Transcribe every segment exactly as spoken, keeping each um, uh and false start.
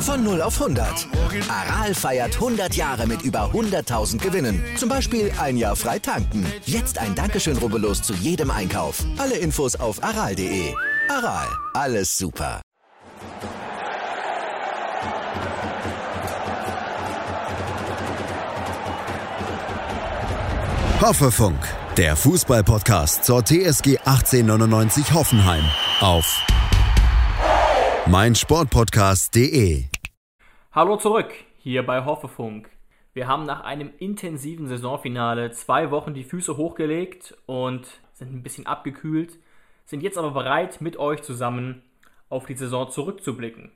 Von null auf hundert. Aral feiert hundert Jahre mit über hunderttausend Gewinnen. Zum Beispiel ein Jahr frei tanken. Jetzt ein Dankeschön, rubbellos zu jedem Einkauf. Alle Infos auf aral punkt d e. Aral, alles super. Hoffefunk, der Fußball-Podcast zur T S G achtzehnhundertneunundneunzig Hoffenheim. Auf meinsportpodcast punkt d e. Hallo zurück, hier bei Hoffefunk. Wir haben nach einem intensiven Saisonfinale zwei Wochen die Füße hochgelegt und sind ein bisschen abgekühlt, sind jetzt aber bereit, mit euch zusammen auf die Saison zurückzublicken.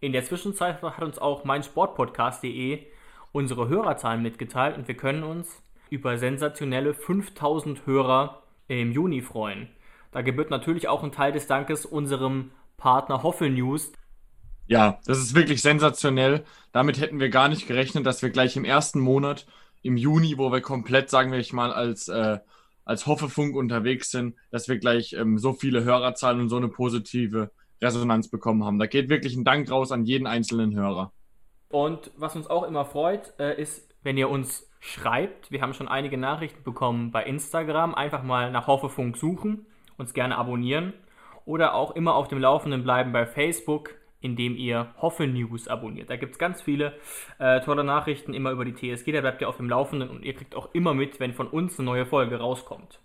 In der Zwischenzeit hat uns auch meinsportpodcast punkt d e unsere Hörerzahlen mitgeteilt und wir können uns über sensationelle fünftausend Hörer im Juni freuen. Da gebührt natürlich auch ein Teil des Dankes unserem Partner Hoffel News. Ja, das ist wirklich sensationell. Damit hätten wir gar nicht gerechnet, dass wir gleich im ersten Monat, im Juni, wo wir komplett, sagen wir mal, als, äh, als Hoffefunk unterwegs sind, dass wir gleich ähm, so viele Hörerzahlen und so eine positive Resonanz bekommen haben. Da geht wirklich ein Dank raus an jeden einzelnen Hörer. Und was uns auch immer freut, äh, ist, wenn ihr uns schreibt. Wir haben schon einige Nachrichten bekommen bei Instagram. Einfach mal nach Hoffefunk suchen, uns gerne abonnieren oder auch immer auf dem Laufenden bleiben bei Facebook, indem ihr Hoffel News abonniert. Da gibt es ganz viele äh, tolle Nachrichten immer über die T S G, da bleibt ihr auf dem Laufenden und ihr kriegt auch immer mit, wenn von uns eine neue Folge rauskommt.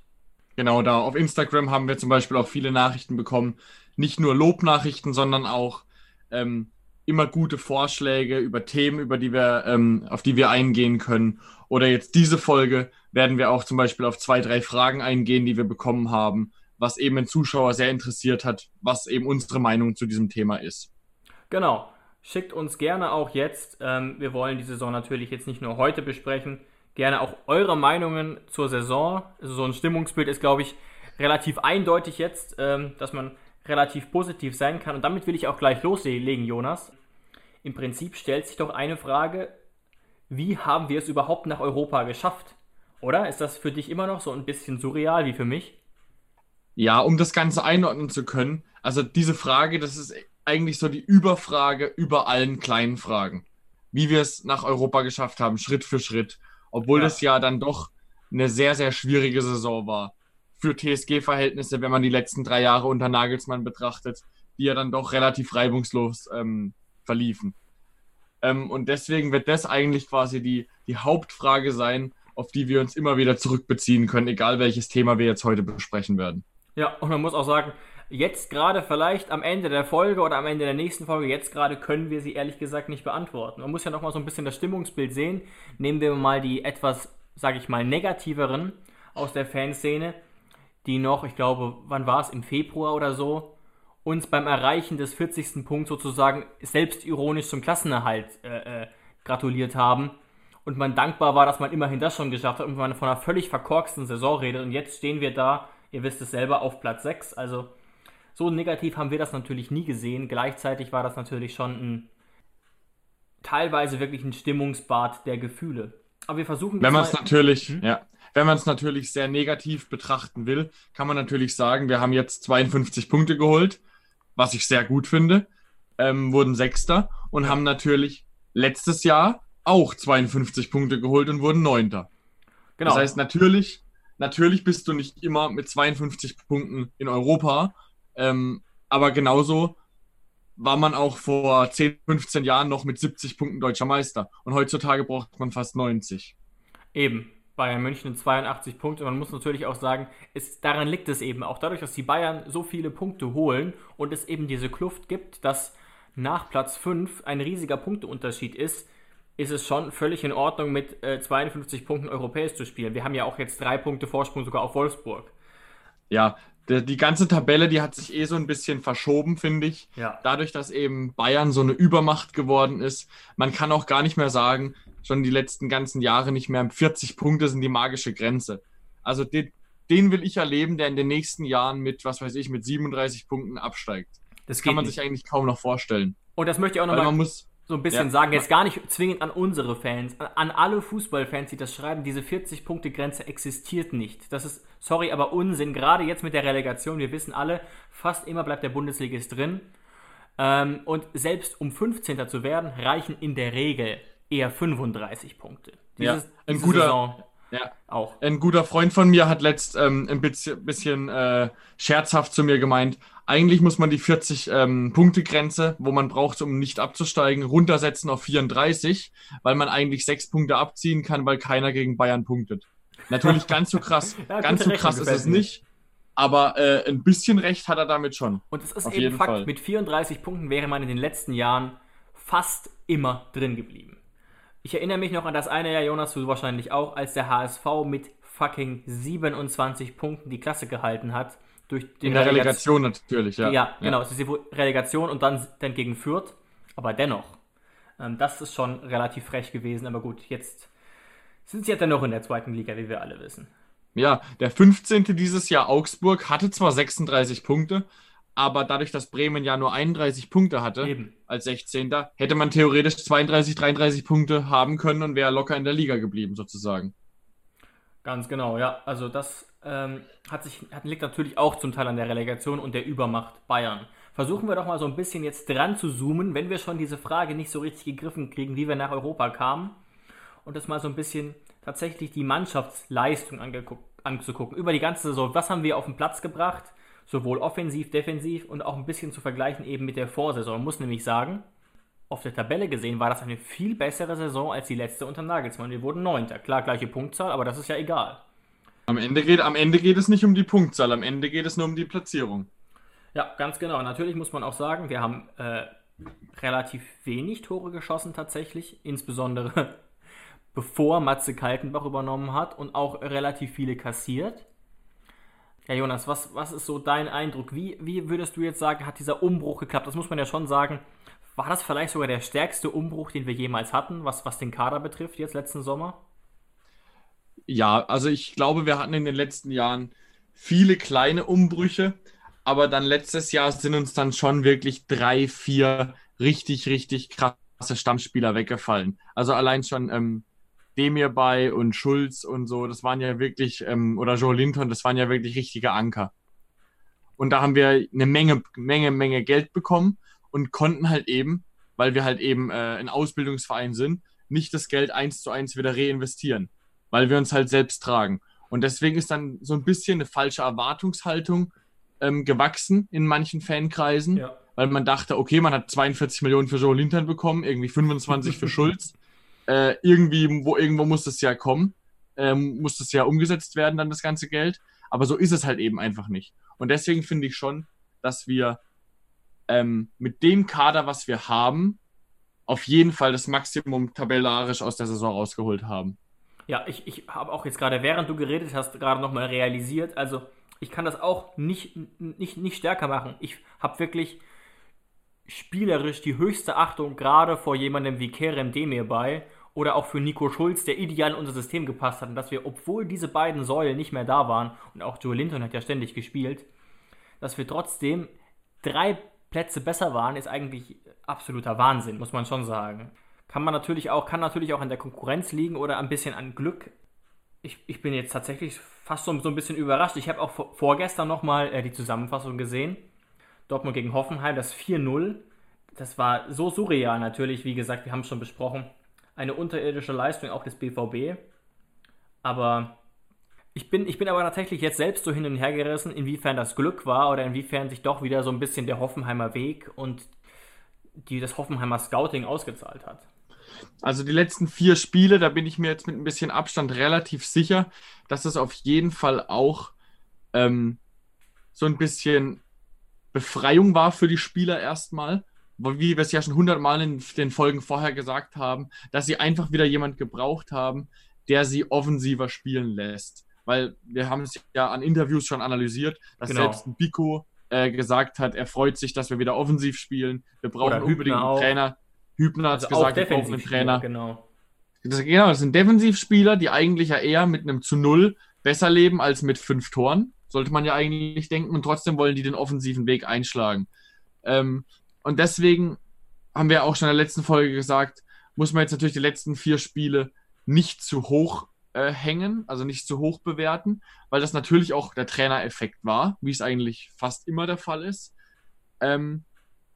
Genau, da auf Instagram haben wir zum Beispiel auch viele Nachrichten bekommen, nicht nur Lobnachrichten, sondern auch ähm, immer gute Vorschläge über Themen, über die wir, ähm, auf die wir eingehen können. Oder jetzt diese Folge werden wir auch zum Beispiel auf zwei, drei Fragen eingehen, die wir bekommen haben, was eben den Zuschauer sehr interessiert hat, was eben unsere Meinung zu diesem Thema ist. Genau, schickt uns gerne auch jetzt, ähm, wir wollen die Saison natürlich jetzt nicht nur heute besprechen, gerne auch eure Meinungen zur Saison. Also so ein Stimmungsbild ist, glaube ich, relativ eindeutig jetzt, ähm, dass man relativ positiv sein kann. Und damit will ich auch gleich loslegen, Jonas. Im Prinzip stellt sich doch eine Frage, wie haben wir es überhaupt nach Europa geschafft? Oder ist das für dich immer noch so ein bisschen surreal wie für mich? Ja, um das Ganze einordnen zu können, also diese Frage, das ist eigentlich so die Überfrage über allen kleinen Fragen, wie wir es nach Europa geschafft haben, Schritt für Schritt, obwohl ja. das ja dann doch eine sehr, sehr schwierige Saison war für T S G-Verhältnisse, wenn man die letzten drei Jahre unter Nagelsmann betrachtet, die ja dann doch relativ reibungslos ähm, verliefen. Ähm, und deswegen wird das eigentlich quasi die, die Hauptfrage sein, auf die wir uns immer wieder zurückbeziehen können, egal welches Thema wir jetzt heute besprechen werden. Ja, und man muss auch sagen, jetzt gerade vielleicht am Ende der Folge oder am Ende der nächsten Folge, jetzt gerade können wir sie ehrlich gesagt nicht beantworten. Man muss ja nochmal so ein bisschen das Stimmungsbild sehen. Nehmen wir mal die etwas, sage ich mal, negativeren aus der Fanszene, die noch, ich glaube, wann war es, im Februar oder so, uns beim Erreichen des vierzigsten Punkts sozusagen selbstironisch zum Klassenerhalt äh, äh, gratuliert haben. Und man dankbar war, dass man immerhin das schon geschafft hat und man von einer völlig verkorksten Saison redet. Und jetzt stehen wir da, ihr wisst es selber, auf Platz sechs. Also so negativ haben wir das natürlich nie gesehen. Gleichzeitig war das natürlich schon ein, teilweise wirklich ein Stimmungsbad der Gefühle. Aber wir versuchen... Wenn man es natürlich, hm? ja, wenn man es natürlich sehr negativ betrachten will, kann man natürlich sagen, wir haben jetzt zweiundfünfzig Punkte geholt, was ich sehr gut finde, ähm, wurden Sechster und ja. haben natürlich letztes Jahr auch zweiundfünfzig Punkte geholt und wurden Neunter. Genau. Das heißt, natürlich... Natürlich bist du nicht immer mit zweiundfünfzig Punkten in Europa, ähm, aber genauso war man auch vor zehn, fünfzehn Jahren noch mit siebzig Punkten deutscher Meister. Und heutzutage braucht man fast neunzig. Eben, Bayern München zweiundachtzig Punkte. Man muss natürlich auch sagen, es, daran liegt es eben auch dadurch, dass die Bayern so viele Punkte holen und es eben diese Kluft gibt, dass nach Platz fünf ein riesiger Punkteunterschied ist, ist es schon völlig in Ordnung, mit äh, zweiundfünfzig Punkten europäisch zu spielen. Wir haben ja auch jetzt drei Punkte Vorsprung sogar auf Wolfsburg. Ja, die ganze Tabelle, die hat sich eh so ein bisschen verschoben, finde ich. Ja. Dadurch, dass eben Bayern so eine Übermacht geworden ist. Man kann auch gar nicht mehr sagen, schon die letzten ganzen Jahre nicht mehr, vierzig Punkte sind die magische Grenze. Also den, den will ich erleben, der in den nächsten Jahren mit, was weiß ich, mit siebenunddreißig Punkten absteigt. Das, das kann man nicht. Sich eigentlich kaum noch vorstellen. Und das möchte ich auch nochmal so ein bisschen ja, sagen, jetzt gar nicht zwingend an unsere Fans, an alle Fußballfans, die das schreiben, diese vierzig-Punkte-Grenze existiert nicht. Das ist, sorry, aber Unsinn, gerade jetzt mit der Relegation, wir wissen alle, fast immer bleibt der Bundesligist drin. Und selbst um fünfzehnter zu werden, reichen in der Regel eher fünfunddreißig Punkte. Dieses, ja, ein guter Saison ja, auch. Ein guter Freund von mir hat letzt ähm, ein bisschen, bisschen äh, scherzhaft zu mir gemeint, eigentlich muss man die vierzig-Punkte-Grenze, ähm, wo man braucht, um nicht abzusteigen, runtersetzen auf vierunddreißig, weil man eigentlich sechs Punkte abziehen kann, weil keiner gegen Bayern punktet. Natürlich ganz so krass, ja, ganz so krass ist es nicht, aber äh, ein bisschen recht hat er damit schon. Und es ist auf eben Fakt, Fall. Mit vierunddreißig Punkten wäre man in den letzten Jahren fast immer drin geblieben. Ich erinnere mich noch an das eine Jahr, Jonas, du wahrscheinlich auch, als der H S V mit fucking siebenundzwanzig Punkten die Klasse gehalten hat. Durch die In der Relegation, Relegation natürlich, ja. Ja, genau, es ist die Relegation und dann, dann gegen Fürth, aber dennoch. Ähm, das ist schon relativ frech gewesen, aber gut, jetzt sind sie ja dennoch in der zweiten Liga, wie wir alle wissen. Ja, der fünfzehnte dieses Jahr Augsburg hatte zwar sechsunddreißig Punkte, aber dadurch, dass Bremen ja nur einunddreißig Punkte hatte, eben. Als sechzehnter, hätte man theoretisch zweiunddreißig, dreiunddreißig Punkte haben können und wäre locker in der Liga geblieben, sozusagen. Ganz genau, ja. Also das ähm, hat sich, hat, liegt natürlich auch zum Teil an der Relegation und der Übermacht Bayern. Versuchen wir doch mal so ein bisschen jetzt dran zu zoomen, wenn wir schon diese Frage nicht so richtig gegriffen kriegen, wie wir nach Europa kamen, und das mal so ein bisschen tatsächlich die Mannschaftsleistung angeguckt, anzugucken. Über die ganze Saison, was haben wir auf den Platz gebracht? Sowohl offensiv, defensiv und auch ein bisschen zu vergleichen eben mit der Vorsaison. Man muss nämlich sagen, auf der Tabelle gesehen war das eine viel bessere Saison als die letzte unter Nagelsmann. Wir wurden Neunter. Klar, gleiche Punktzahl, aber das ist ja egal. Am Ende geht, am Ende geht es nicht um die Punktzahl, am Ende geht es nur um die Platzierung. Ja, ganz genau. Natürlich muss man auch sagen, wir haben äh, relativ wenig Tore geschossen tatsächlich, insbesondere bevor Matze Kaltenbach übernommen hat, und auch relativ viele kassiert. Ja, Jonas, was, was ist so dein Eindruck? Wie, wie würdest du jetzt sagen, hat dieser Umbruch geklappt? Das muss man ja schon sagen. War das vielleicht sogar der stärkste Umbruch, den wir jemals hatten, was, was den Kader betrifft, jetzt letzten Sommer? Ja, also ich glaube, wir hatten in den letzten Jahren viele kleine Umbrüche, aber dann letztes Jahr sind uns dann schon wirklich drei, vier richtig, richtig krasse Stammspieler weggefallen. Also allein schon... Ähm, Demirbay und Schulz und so, das waren ja wirklich, ähm, oder Joelinton, das waren ja wirklich richtige Anker. Und da haben wir eine Menge, Menge, Menge Geld bekommen und konnten halt eben, weil wir halt eben äh, ein Ausbildungsverein sind, nicht das Geld eins zu eins wieder reinvestieren, weil wir uns halt selbst tragen. Und deswegen ist dann so ein bisschen eine falsche Erwartungshaltung ähm, gewachsen in manchen Fankreisen, ja. Weil man dachte, okay, man hat zweiundvierzig Millionen für Joelinton bekommen, irgendwie fünfundzwanzig für Schulz. Äh, irgendwie, wo, irgendwo muss das ja kommen, ähm, muss das ja umgesetzt werden, dann das ganze Geld. Aber so ist es halt eben einfach nicht. Und deswegen finde ich schon, dass wir ähm, mit dem Kader, was wir haben, auf jeden Fall das Maximum tabellarisch aus der Saison rausgeholt haben. Ja, ich, ich habe auch jetzt gerade, während du geredet hast, gerade nochmal realisiert, also ich kann das auch nicht, nicht, nicht stärker machen. Ich habe wirklich spielerisch die höchste Achtung gerade vor jemandem wie Kerem Demirbay oder auch für Nico Schulz, der ideal in unser System gepasst hat, und dass wir, obwohl diese beiden Säulen nicht mehr da waren, und auch Joelinton hat ja ständig gespielt, dass wir trotzdem drei Plätze besser waren, ist eigentlich absoluter Wahnsinn, muss man schon sagen. Kann man natürlich auch, kann natürlich auch an der Konkurrenz liegen oder ein bisschen an Glück. Ich, ich bin jetzt tatsächlich fast so, so ein bisschen überrascht. Ich habe auch vorgestern nochmal äh, die Zusammenfassung gesehen. Dortmund gegen Hoffenheim, das vier null. Das war so surreal natürlich, wie gesagt, wir haben es schon besprochen. Eine unterirdische Leistung auch des B V B. Aber ich bin, ich bin aber tatsächlich jetzt selbst so hin und her gerissen, inwiefern das Glück war oder inwiefern sich doch wieder so ein bisschen der Hoffenheimer Weg und die, das Hoffenheimer Scouting ausgezahlt hat. Also die letzten vier Spiele, da bin ich mir jetzt mit ein bisschen Abstand relativ sicher, dass es auf jeden Fall auch ähm, so ein bisschen Befreiung war für die Spieler erstmal, wie wir es ja schon hundertmal in den Folgen vorher gesagt haben, dass sie einfach wieder jemand gebraucht haben, der sie offensiver spielen lässt. weil wir haben es ja an Interviews schon analysiert, dass genau. selbst ein Biko äh, gesagt hat, er freut sich, dass wir wieder offensiv spielen. Wir brauchen unbedingt einen Trainer. Hübner hat es also gesagt, wir brauchen einen Trainer. Genau. Das, genau, das sind Defensivspieler, die eigentlich ja eher mit einem zu Null besser leben als mit fünf Toren. Sollte man ja eigentlich denken. Und trotzdem wollen die den offensiven Weg einschlagen. Ähm, und deswegen haben wir auch schon in der letzten Folge gesagt, muss man jetzt natürlich die letzten vier Spiele nicht zu hoch äh, hängen, also nicht zu hoch bewerten, weil das natürlich auch der Trainereffekt war, wie es eigentlich fast immer der Fall ist. Ähm,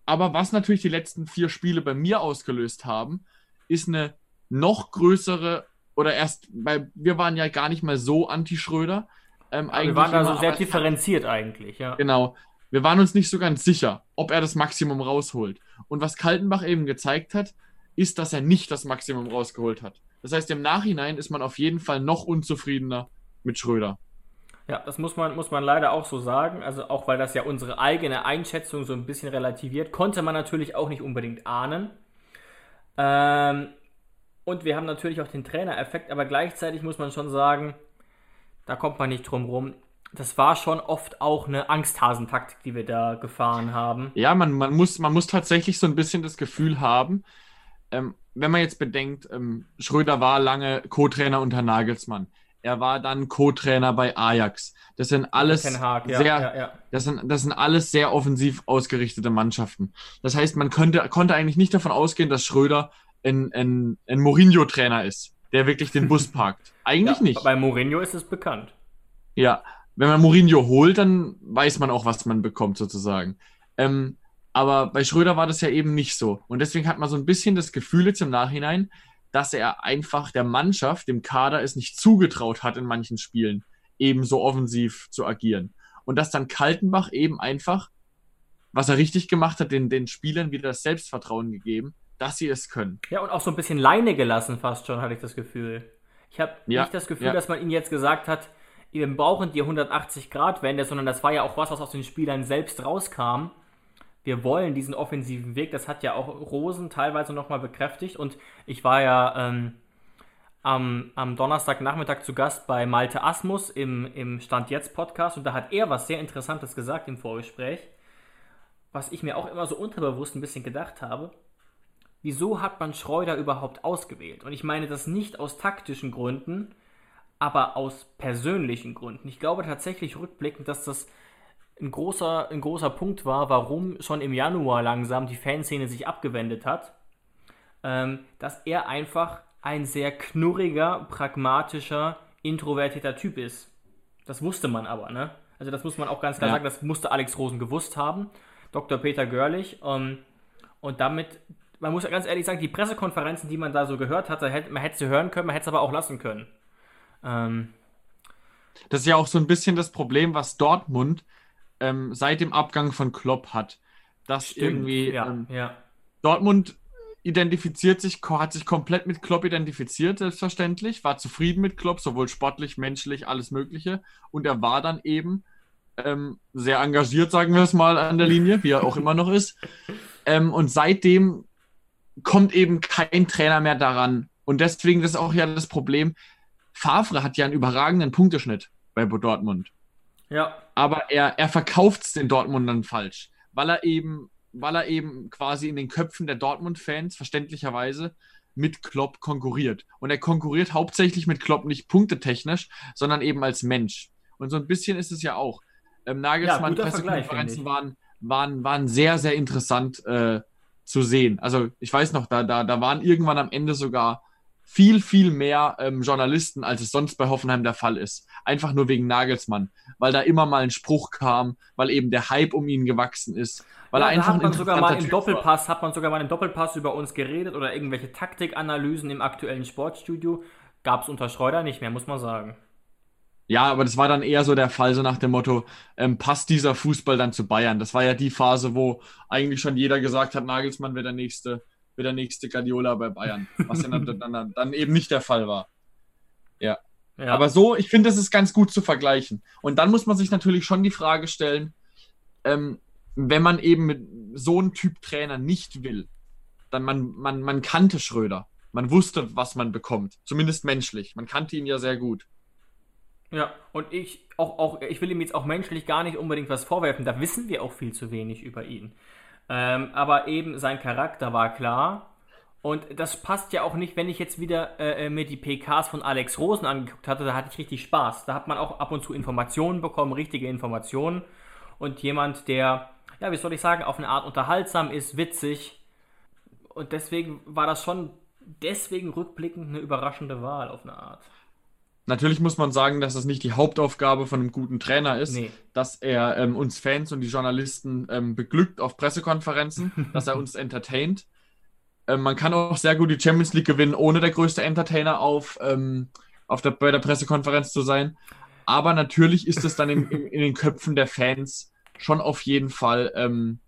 aber was natürlich die letzten vier Spiele bei mir ausgelöst haben, ist eine noch größere, oder erst, weil wir waren ja gar nicht mal so anti-Schröder. Ähm, wir waren also immer, sehr differenziert eigentlich, ja. Genau. Wir waren uns nicht so ganz sicher, ob er das Maximum rausholt. Und was Kaltenbach eben gezeigt hat, ist, dass er nicht das Maximum rausgeholt hat. Das heißt, im Nachhinein ist man auf jeden Fall noch unzufriedener mit Schröder. Ja, das muss man, muss man leider auch so sagen. Also auch, weil das ja unsere eigene Einschätzung so ein bisschen relativiert, konnte man natürlich auch nicht unbedingt ahnen. Ähm, und wir haben natürlich auch den Trainereffekt, aber gleichzeitig muss man schon sagen, da kommt man nicht drum rum. Das war schon oft auch eine Angsthasentaktik, die wir da gefahren haben. Ja, man, man, muss, man muss tatsächlich so ein bisschen das Gefühl haben, ähm, wenn man jetzt bedenkt, ähm, Schröder war lange Co-Trainer unter Nagelsmann. Er war dann Co-Trainer bei Ajax. Das sind alles Ten Hag, ja, sehr, ja, ja. Das sind, das sind alles sehr offensiv ausgerichtete Mannschaften. Das heißt, man könnte, konnte eigentlich nicht davon ausgehen, dass Schröder ein, ein, ein Mourinho-Trainer ist, der wirklich den Bus parkt. Eigentlich ja, nicht. Bei Mourinho ist es bekannt. Ja, wenn man Mourinho holt, dann weiß man auch, was man bekommt, sozusagen. Ähm, aber bei Schröder war das ja eben nicht so. Und deswegen hat man so ein bisschen das Gefühl jetzt im Nachhinein, dass er einfach der Mannschaft, dem Kader, es nicht zugetraut hat, in manchen Spielen eben so offensiv zu agieren. Und dass dann Kaltenbach eben einfach, was er richtig gemacht hat, den, den Spielern wieder das Selbstvertrauen gegeben, dass sie es können. Ja, und auch so ein bisschen Leine gelassen fast schon, hatte ich das Gefühl. Ich habe ja, nicht das Gefühl, ja. dass man ihnen jetzt gesagt hat, wir brauchen die hundertachtzig Grad Wende, sondern das war ja auch was, was aus den Spielern selbst rauskam. Wir wollen diesen offensiven Weg, das hat ja auch Rosen teilweise nochmal bekräftigt. Und ich war ja ähm, am, am Donnerstagnachmittag zu Gast bei Malte Asmus im, im Stand-Jetzt-Podcast und da hat er was sehr Interessantes gesagt im Vorgespräch, was ich mir auch immer so unterbewusst ein bisschen gedacht habe. Wieso hat man Schreuder überhaupt ausgewählt? Und ich meine das nicht aus taktischen Gründen, aber aus persönlichen Gründen. Ich glaube tatsächlich rückblickend, dass das ein großer, ein großer Punkt war, warum schon im Januar langsam die Fanszene sich abgewendet hat, ähm, dass er einfach ein sehr knurriger, pragmatischer, introvertierter Typ ist. Das wusste man aber, ne? Also das muss man auch ganz klar ja. sagen, das musste Alex Rosen gewusst haben, Doktor Peter Görlich, ähm, und damit... Man muss ja ganz ehrlich sagen, die Pressekonferenzen, die man da so gehört hatte, man hätte sie hören können, man hätte es aber auch lassen können. Ähm. Das ist ja auch so ein bisschen das Problem, was Dortmund ähm, seit dem Abgang von Klopp hat. Dass Stimmt, irgendwie ja, ähm, ja. Dortmund identifiziert sich, hat sich komplett mit Klopp identifiziert, selbstverständlich, war zufrieden mit Klopp, sowohl sportlich, menschlich, alles Mögliche. Und er war dann eben ähm, sehr engagiert, sagen wir es mal, an der Linie, wie er auch immer noch ist. Ähm, und seitdem kommt eben kein Trainer mehr daran. Und deswegen, das ist auch ja das Problem, Favre hat ja einen überragenden Punkteschnitt bei Dortmund. Ja. Aber er, er verkauft es den Dortmundern falsch, weil er eben, weil er eben quasi in den Köpfen der Dortmund-Fans verständlicherweise mit Klopp konkurriert. Und er konkurriert hauptsächlich mit Klopp nicht punktetechnisch, sondern eben als Mensch. Und so ein bisschen ist es ja auch. Ähm, Nagelsmann, ja, Pressekonferenzen waren, waren, waren sehr, sehr interessant äh, zu sehen. Also ich weiß noch, da, da, da waren irgendwann am Ende sogar viel, viel mehr ähm, Journalisten, als es sonst bei Hoffenheim der Fall ist. Einfach nur wegen Nagelsmann, weil da immer mal ein Spruch kam, weil eben der Hype um ihn gewachsen ist. Weil ja, er einfach hat man sogar mal im Doppelpass, hat man sogar mal im Doppelpass über uns geredet oder irgendwelche Taktikanalysen im aktuellen Sportstudio. Gab es unter Schreuder nicht mehr, muss man sagen. Ja, aber das war dann eher so der Fall, so nach dem Motto, ähm, passt dieser Fußball dann zu Bayern? Das war ja die Phase, wo eigentlich schon jeder gesagt hat, Nagelsmann wird der nächste, wird der nächste Guardiola bei Bayern, was ja dann, dann, dann eben nicht der Fall war. Ja, ja. Aber so, ich finde, das ist ganz gut zu vergleichen. Und dann muss man sich natürlich schon die Frage stellen, ähm, wenn man eben mit so einem Typ Trainer nicht will, dann man, man, man kannte Schröder, man wusste, was man bekommt, zumindest menschlich. Man kannte ihn ja sehr gut. Ja, und ich auch, auch ich will ihm jetzt auch menschlich gar nicht unbedingt was vorwerfen, da wissen wir auch viel zu wenig über ihn. Ähm, aber eben sein Charakter war klar und das passt ja auch nicht, wenn ich jetzt wieder äh, mir die P Ks von Alex Rosen angeguckt hatte, da hatte ich richtig Spaß. Da hat man auch ab und zu Informationen bekommen, richtige Informationen und jemand, der, ja wie soll ich sagen, auf eine Art unterhaltsam ist, witzig und deswegen war das schon deswegen rückblickend eine überraschende Wahl auf eine Art. Natürlich muss man sagen, dass das nicht die Hauptaufgabe von einem guten Trainer ist, nee. dass er ähm, uns Fans und die Journalisten ähm, beglückt auf Pressekonferenzen, dass er uns entertaint. Ähm, man kann auch sehr gut die Champions League gewinnen, ohne der größte Entertainer auf, ähm, auf der, bei der Pressekonferenz zu sein. Aber natürlich ist es dann in, in, in den Köpfen der Fans schon auf jeden Fall ähm,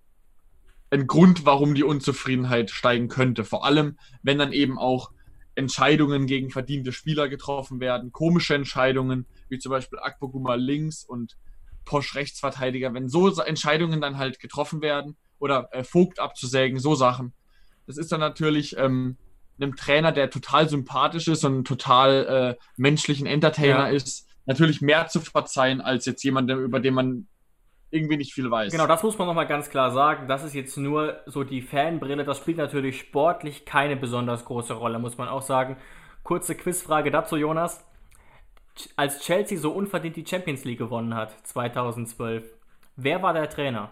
ein Grund, warum die Unzufriedenheit steigen könnte. Vor allem, wenn dann eben auch Entscheidungen gegen verdiente Spieler getroffen werden, komische Entscheidungen, wie zum Beispiel Akpoguma links und Posch Rechtsverteidiger, wenn so Entscheidungen dann halt getroffen werden oder äh, Vogt abzusägen, so Sachen. Das ist dann natürlich ähm, einem Trainer, der total sympathisch ist und total äh, menschlichen Entertainer ja. ist, natürlich mehr zu verzeihen als jetzt jemandem, über den man irgendwie nicht viel weiß. Genau, das muss man nochmal ganz klar sagen. Das ist jetzt nur so die Fanbrille. Das spielt natürlich sportlich keine besonders große Rolle, muss man auch sagen. Kurze Quizfrage dazu, Jonas. Als Chelsea so unverdient die Champions League gewonnen hat, zweitausendzwölf, wer war der Trainer?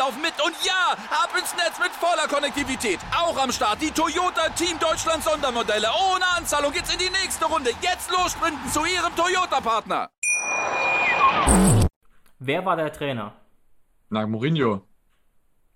laufen mit und ja, ab ins Netz mit voller Konnektivität. Auch am Start die Toyota Team Deutschland Sondermodelle. Ohne Anzahlung geht's in die nächste Runde. Jetzt los sprinten zu Ihrem Toyota-Partner. Wer war der Trainer? Na, Mourinho.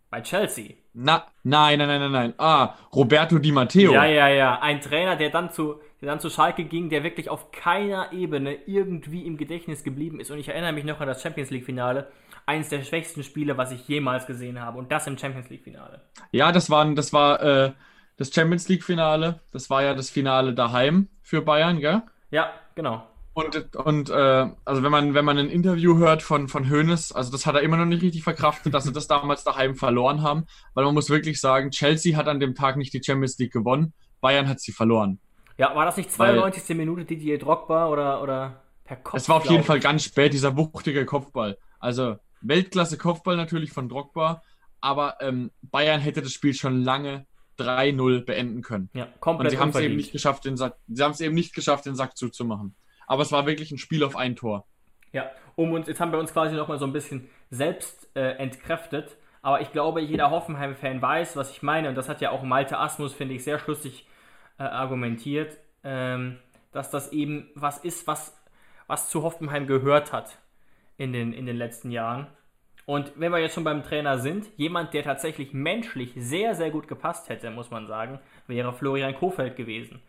Bei Chelsea? Na, nein, nein, nein, nein, nein. Ah, Roberto Di Matteo. Ja, ja, ja. Ein Trainer, der dann zu, der dann zu Schalke ging, der wirklich auf keiner Ebene irgendwie im Gedächtnis geblieben ist. Und ich erinnere mich noch an das Champions-League-Finale. Eines der schwächsten Spiele, was ich jemals gesehen habe. Und das im Champions-League-Finale. Ja, das war, das, war, äh, das Champions-League-Finale. Das war ja das Finale daheim für Bayern, gell? Ja, genau. Und, und äh, also wenn man, wenn man ein Interview hört von, von Hoeneß, also das hat er immer noch nicht richtig verkraftet, dass sie das damals daheim verloren haben. Weil man muss wirklich sagen, Chelsea hat an dem Tag nicht die Champions League gewonnen, Bayern hat sie verloren. Ja, war das nicht zweiundneunzigste Weil, Minute Didier Drogba oder, oder per Kopf? Es war auf jeden Fall ganz spät, dieser wuchtige Kopfball. Also Weltklasse-Kopfball natürlich von Drogba, aber ähm, Bayern hätte das Spiel schon lange drei null beenden können. Ja, komplett. Und sie haben es eben nicht geschafft, den Sack, sie haben es eben nicht geschafft, den Sack zuzumachen. Aber es war wirklich ein Spiel auf ein Tor. Ja, um uns, jetzt haben wir uns quasi nochmal so ein bisschen selbst äh, entkräftet, aber ich glaube, jeder Hoffenheim-Fan weiß, was ich meine, und das hat ja auch Malte Asmus, finde ich, sehr schlüssig äh, argumentiert, ähm, dass das eben was ist, was, was zu Hoffenheim gehört hat. In den, in den letzten Jahren. Und wenn wir jetzt schon beim Trainer sind, jemand, der tatsächlich menschlich sehr, sehr gut gepasst hätte, muss man sagen, wäre Florian Kohfeldt gewesen,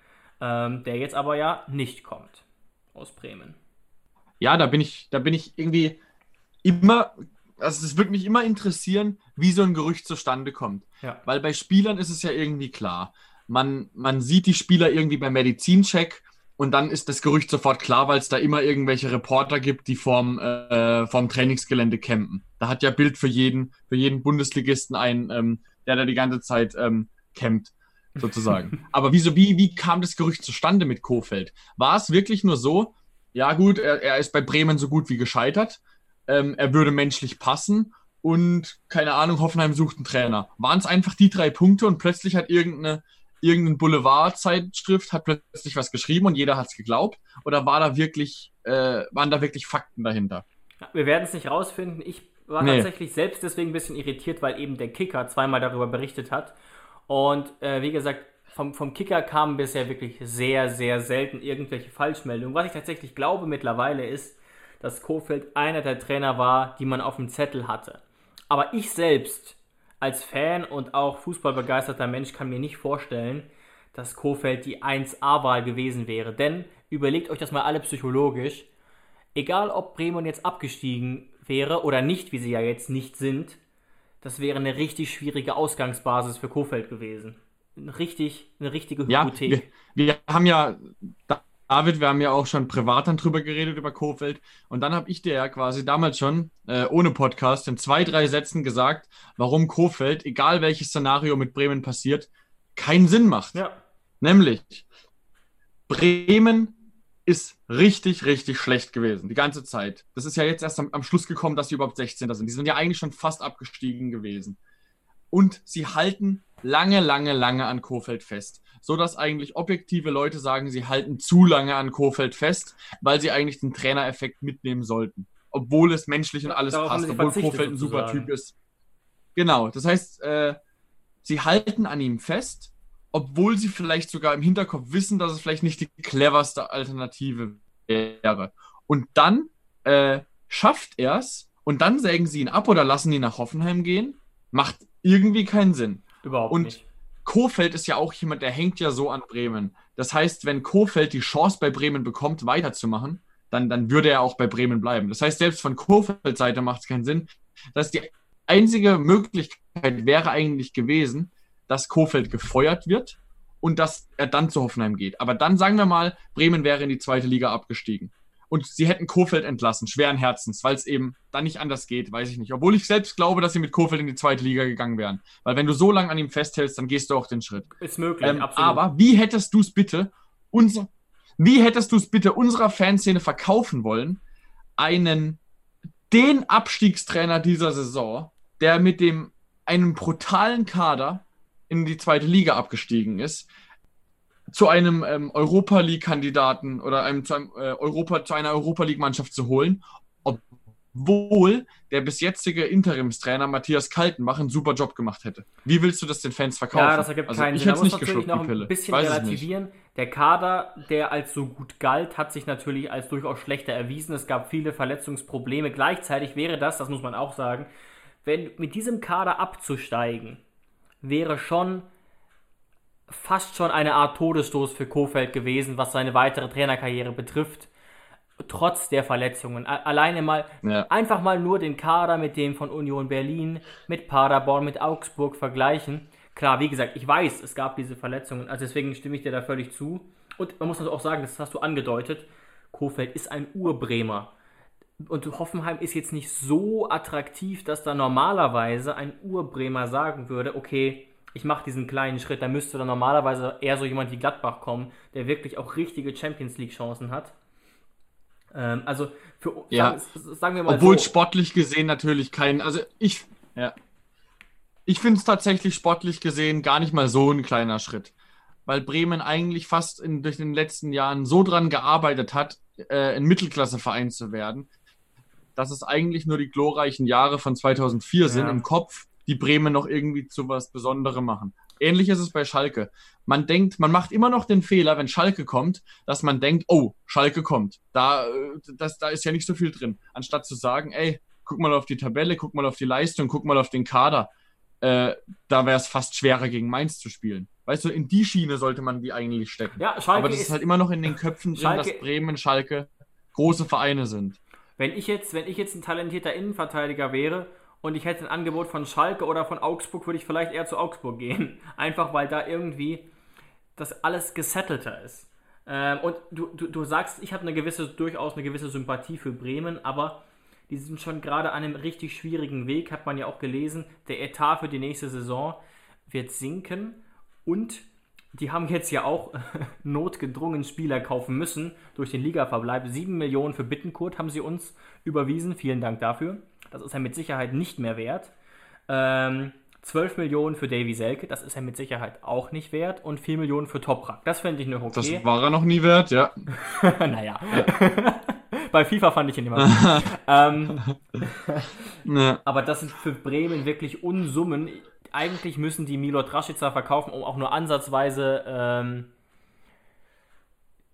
ähm, der jetzt aber ja nicht kommt aus Bremen. Ja, da bin ich, da bin ich irgendwie immer, also es würde mich immer interessieren, wie so ein Gerücht zustande kommt. Ja. Weil bei Spielern ist es ja irgendwie klar. Man, man sieht die Spieler irgendwie beim Medizincheck, und dann ist das Gerücht sofort klar, weil es da immer irgendwelche Reporter gibt, die vorm, äh, vorm Trainingsgelände campen. Da hat ja Bild für jeden, für jeden Bundesligisten einen, ähm, der da die ganze Zeit ähm, campt, sozusagen. Aber wieso, wie, wie kam das Gerücht zustande mit Kohfeldt? War es wirklich nur so, ja gut, er, er ist bei Bremen so gut wie gescheitert, ähm, er würde menschlich passen und, keine Ahnung, Hoffenheim sucht einen Trainer. Waren es einfach die drei Punkte und plötzlich hat irgendeine Irgendeine Boulevardzeitschrift hat plötzlich was geschrieben und jeder hat es geglaubt? Oder war da wirklich, äh, waren da wirklich Fakten dahinter? Wir werden es nicht rausfinden. Ich war nee. tatsächlich selbst deswegen ein bisschen irritiert, weil eben der Kicker zweimal darüber berichtet hat. Und äh, wie gesagt, vom, vom Kicker kamen bisher wirklich sehr, sehr selten irgendwelche Falschmeldungen. Was ich tatsächlich glaube mittlerweile ist, dass Kohfeldt einer der Trainer war, die man auf dem Zettel hatte. Aber ich selbst als Fan und auch fußballbegeisterter Mensch kann mir nicht vorstellen, dass Kohfeldt die eins A-Wahl gewesen wäre. Denn Überlegt euch das mal alle psychologisch. Egal, ob Bremen jetzt abgestiegen wäre oder nicht, wie sie ja jetzt nicht sind, das wäre eine richtig schwierige Ausgangsbasis für Kohfeldt gewesen. Eine, richtig, eine richtige Hypothek. Ja, wir, wir haben ja, David, wir haben ja auch schon privat dann drüber geredet, über Kohfeldt. Und dann habe ich dir ja quasi damals schon, äh, ohne Podcast, in zwei, drei Sätzen gesagt, warum Kohfeldt, egal welches Szenario mit Bremen passiert, keinen Sinn macht. Ja. Nämlich, Bremen ist richtig, richtig schlecht gewesen, die ganze Zeit. Das ist ja jetzt erst am, am Schluss gekommen, dass sie überhaupt sechzehnter sind. Die sind ja eigentlich schon fast abgestiegen gewesen. Und sie halten lange, lange, lange an Kohfeldt fest. So dass eigentlich objektive Leute sagen, sie halten zu lange an Kohfeldt fest, weil sie eigentlich den Trainereffekt mitnehmen sollten. Obwohl es menschlich und alles Darauf passt, obwohl Kohfeldt ein super Typ ist. Genau, das heißt, äh, sie halten an ihm fest, obwohl sie vielleicht sogar im Hinterkopf wissen, dass es vielleicht nicht die cleverste Alternative wäre. Und dann äh, schafft er es und dann sägen sie ihn ab oder lassen ihn nach Hoffenheim gehen. Macht irgendwie keinen Sinn. Überhaupt und nicht. Kohfeldt ist ja auch jemand, der hängt ja so an Bremen. Das heißt, wenn Kohfeldt die Chance bei Bremen bekommt, weiterzumachen, dann, dann würde er auch bei Bremen bleiben. Das heißt, selbst von Kohfeldts Seite macht es keinen Sinn. Das heißt, die einzige Möglichkeit wäre eigentlich gewesen, dass Kohfeldt gefeuert wird und dass er dann zu Hoffenheim geht. Aber dann, sagen wir mal, Bremen wäre in die zweite Liga abgestiegen. Und sie hätten Kohfeldt entlassen, schweren Herzens, weil es eben dann nicht anders geht, weiß ich nicht. Obwohl ich selbst glaube, dass sie mit Kohfeldt in die zweite Liga gegangen wären. Weil wenn du so lange an ihm festhältst, dann gehst du auch den Schritt. Ist möglich, ähm, absolut. Aber wie hättest du es bitte, unser, wie hättest du es bitte unserer Fanszene verkaufen wollen, einen, den Abstiegstrainer dieser Saison, der mit dem, einem brutalen Kader in die zweite Liga abgestiegen ist, zu einem ähm, Europa League-Kandidaten oder einem, zu, einem, äh, Europa, zu einer Europa League-Mannschaft zu holen, obwohl der bis jetzige Interimstrainer Matze Kaltenbach einen super Job gemacht hätte. Wie willst du das den Fans verkaufen? Ja, das ergibt also keinen Sinn. Ich hätte es nicht geschluckt, die Pille. Ein bisschen relativieren. Der Kader, der als so gut galt, hat sich natürlich als durchaus schlechter erwiesen. Es gab viele Verletzungsprobleme. Gleichzeitig wäre das, das muss man auch sagen, wenn mit diesem Kader abzusteigen, wäre schon fast schon eine Art Todesstoß für Kohfeldt gewesen, was seine weitere Trainerkarriere betrifft, trotz der Verletzungen. Alleine mal, ja. einfach mal nur den Kader mit dem von Union Berlin, mit Paderborn, mit Augsburg vergleichen. Klar, wie gesagt, ich weiß, es gab diese Verletzungen, also deswegen stimme ich dir da völlig zu. Und man muss also auch sagen, das hast du angedeutet, Kohfeldt ist ein Urbremer. Und Hoffenheim ist jetzt nicht so attraktiv, dass da normalerweise ein Urbremer sagen würde, okay, ich mache diesen kleinen Schritt, da müsste dann normalerweise eher so jemand wie Gladbach kommen, der wirklich auch richtige Champions-League-Chancen hat. Ähm, also, für, ja. sagen, sagen wir mal Obwohl so. sportlich gesehen natürlich kein, also ich, ja. ich finde es tatsächlich sportlich gesehen gar nicht mal so ein kleiner Schritt, weil Bremen eigentlich fast in, durch den letzten Jahren so dran gearbeitet hat, äh, ein Mittelklasseverein zu werden, dass es eigentlich nur die glorreichen Jahre von zweitausendvier ja. sind im Kopf, die Bremen noch irgendwie zu was Besonderem machen. Ähnlich ist es bei Schalke. Man denkt, man macht immer noch den Fehler, wenn Schalke kommt, dass man denkt, oh, Schalke kommt. Da, das, da ist ja nicht so viel drin. Anstatt zu sagen, ey, guck mal auf die Tabelle, guck mal auf die Leistung, guck mal auf den Kader. Äh, da wäre es fast schwerer, gegen Mainz zu spielen. Weißt du, in die Schiene sollte man die eigentlich stecken. Ja, Schalke Aber das ist halt immer noch in den Köpfen drin, Schalke, dass Bremen, Schalke große Vereine sind. Wenn ich jetzt, wenn ich jetzt ein talentierter Innenverteidiger wäre, und ich hätte ein Angebot von Schalke oder von Augsburg, würde ich vielleicht eher zu Augsburg gehen. Einfach, weil da irgendwie das alles gesettelter ist. Ähm, und du, du, du sagst, ich habe eine gewisse, durchaus eine gewisse Sympathie für Bremen, aber die sind schon gerade an einem richtig schwierigen Weg, hat man ja auch gelesen. Der Etat für die nächste Saison wird sinken und die haben jetzt ja auch notgedrungen Spieler kaufen müssen durch den Ligaverbleib. Sieben Millionen für Bittencourt haben sie uns überwiesen. Vielen Dank dafür. Das ist er mit Sicherheit nicht mehr wert. Ähm, zwölf Millionen für Davy Selke, das ist er mit Sicherheit auch nicht wert. Und vier Millionen für Toprak, das fände ich noch okay. Das war er noch nie wert, ja. naja. Ja. Bei FIFA fand ich ihn immer gut. ähm, ja. Aber das sind für Bremen wirklich Unsummen. Eigentlich müssen die Milot Rashica verkaufen, um auch nur ansatzweise ähm,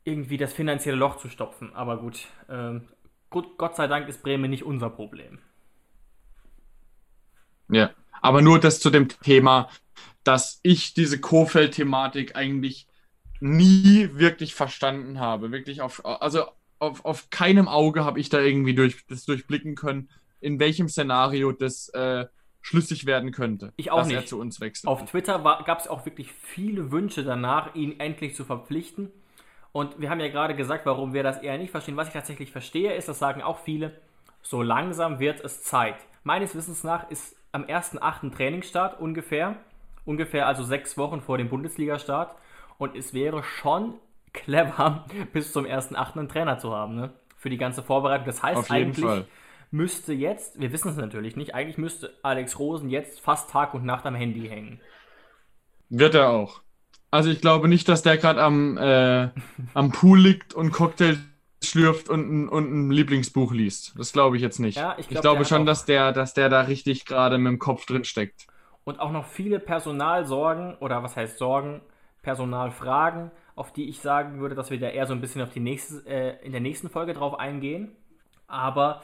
irgendwie das finanzielle Loch zu stopfen. Aber gut, ähm, gut, Gott sei Dank ist Bremen nicht unser Problem. Ja, aber nur das zu dem Thema, dass ich diese Kohfeldt-Thematik eigentlich nie wirklich verstanden habe. Wirklich auf, also auf, auf keinem Auge habe ich da irgendwie durch, das durchblicken können, in welchem Szenario das äh, schlüssig werden könnte, ich auch dass nicht. Er zu uns wechselt. Auf Twitter gab es auch wirklich viele Wünsche danach, ihn endlich zu verpflichten. Und wir haben ja gerade gesagt, warum wir das eher nicht verstehen. Was ich tatsächlich verstehe, ist, das sagen auch viele, so langsam wird es Zeit. Meines Wissens nach ist am ersten achten Trainingsstart ungefähr, ungefähr also sechs Wochen vor dem Bundesliga-Start. Und es wäre schon clever, bis zum ersten achten einen Trainer zu haben, ne? Für die ganze Vorbereitung. Das heißt, eigentlich Fall. müsste jetzt, wir wissen es natürlich nicht, eigentlich müsste Alex Rosen jetzt fast Tag und Nacht am Handy hängen. Wird er auch. Also ich glaube nicht, dass der gerade am, äh, am Pool liegt und Cocktail schlürft und, und ein Lieblingsbuch liest. Das glaube ich jetzt nicht. Ja, ich, glaub, ich glaube schon, dass der, dass der da richtig gerade mit dem Kopf drin steckt. Und auch noch viele Personalsorgen, oder was heißt Sorgen, Personalfragen, auf die ich sagen würde, dass wir da eher so ein bisschen auf die nächste, äh, in der nächsten Folge drauf eingehen. Aber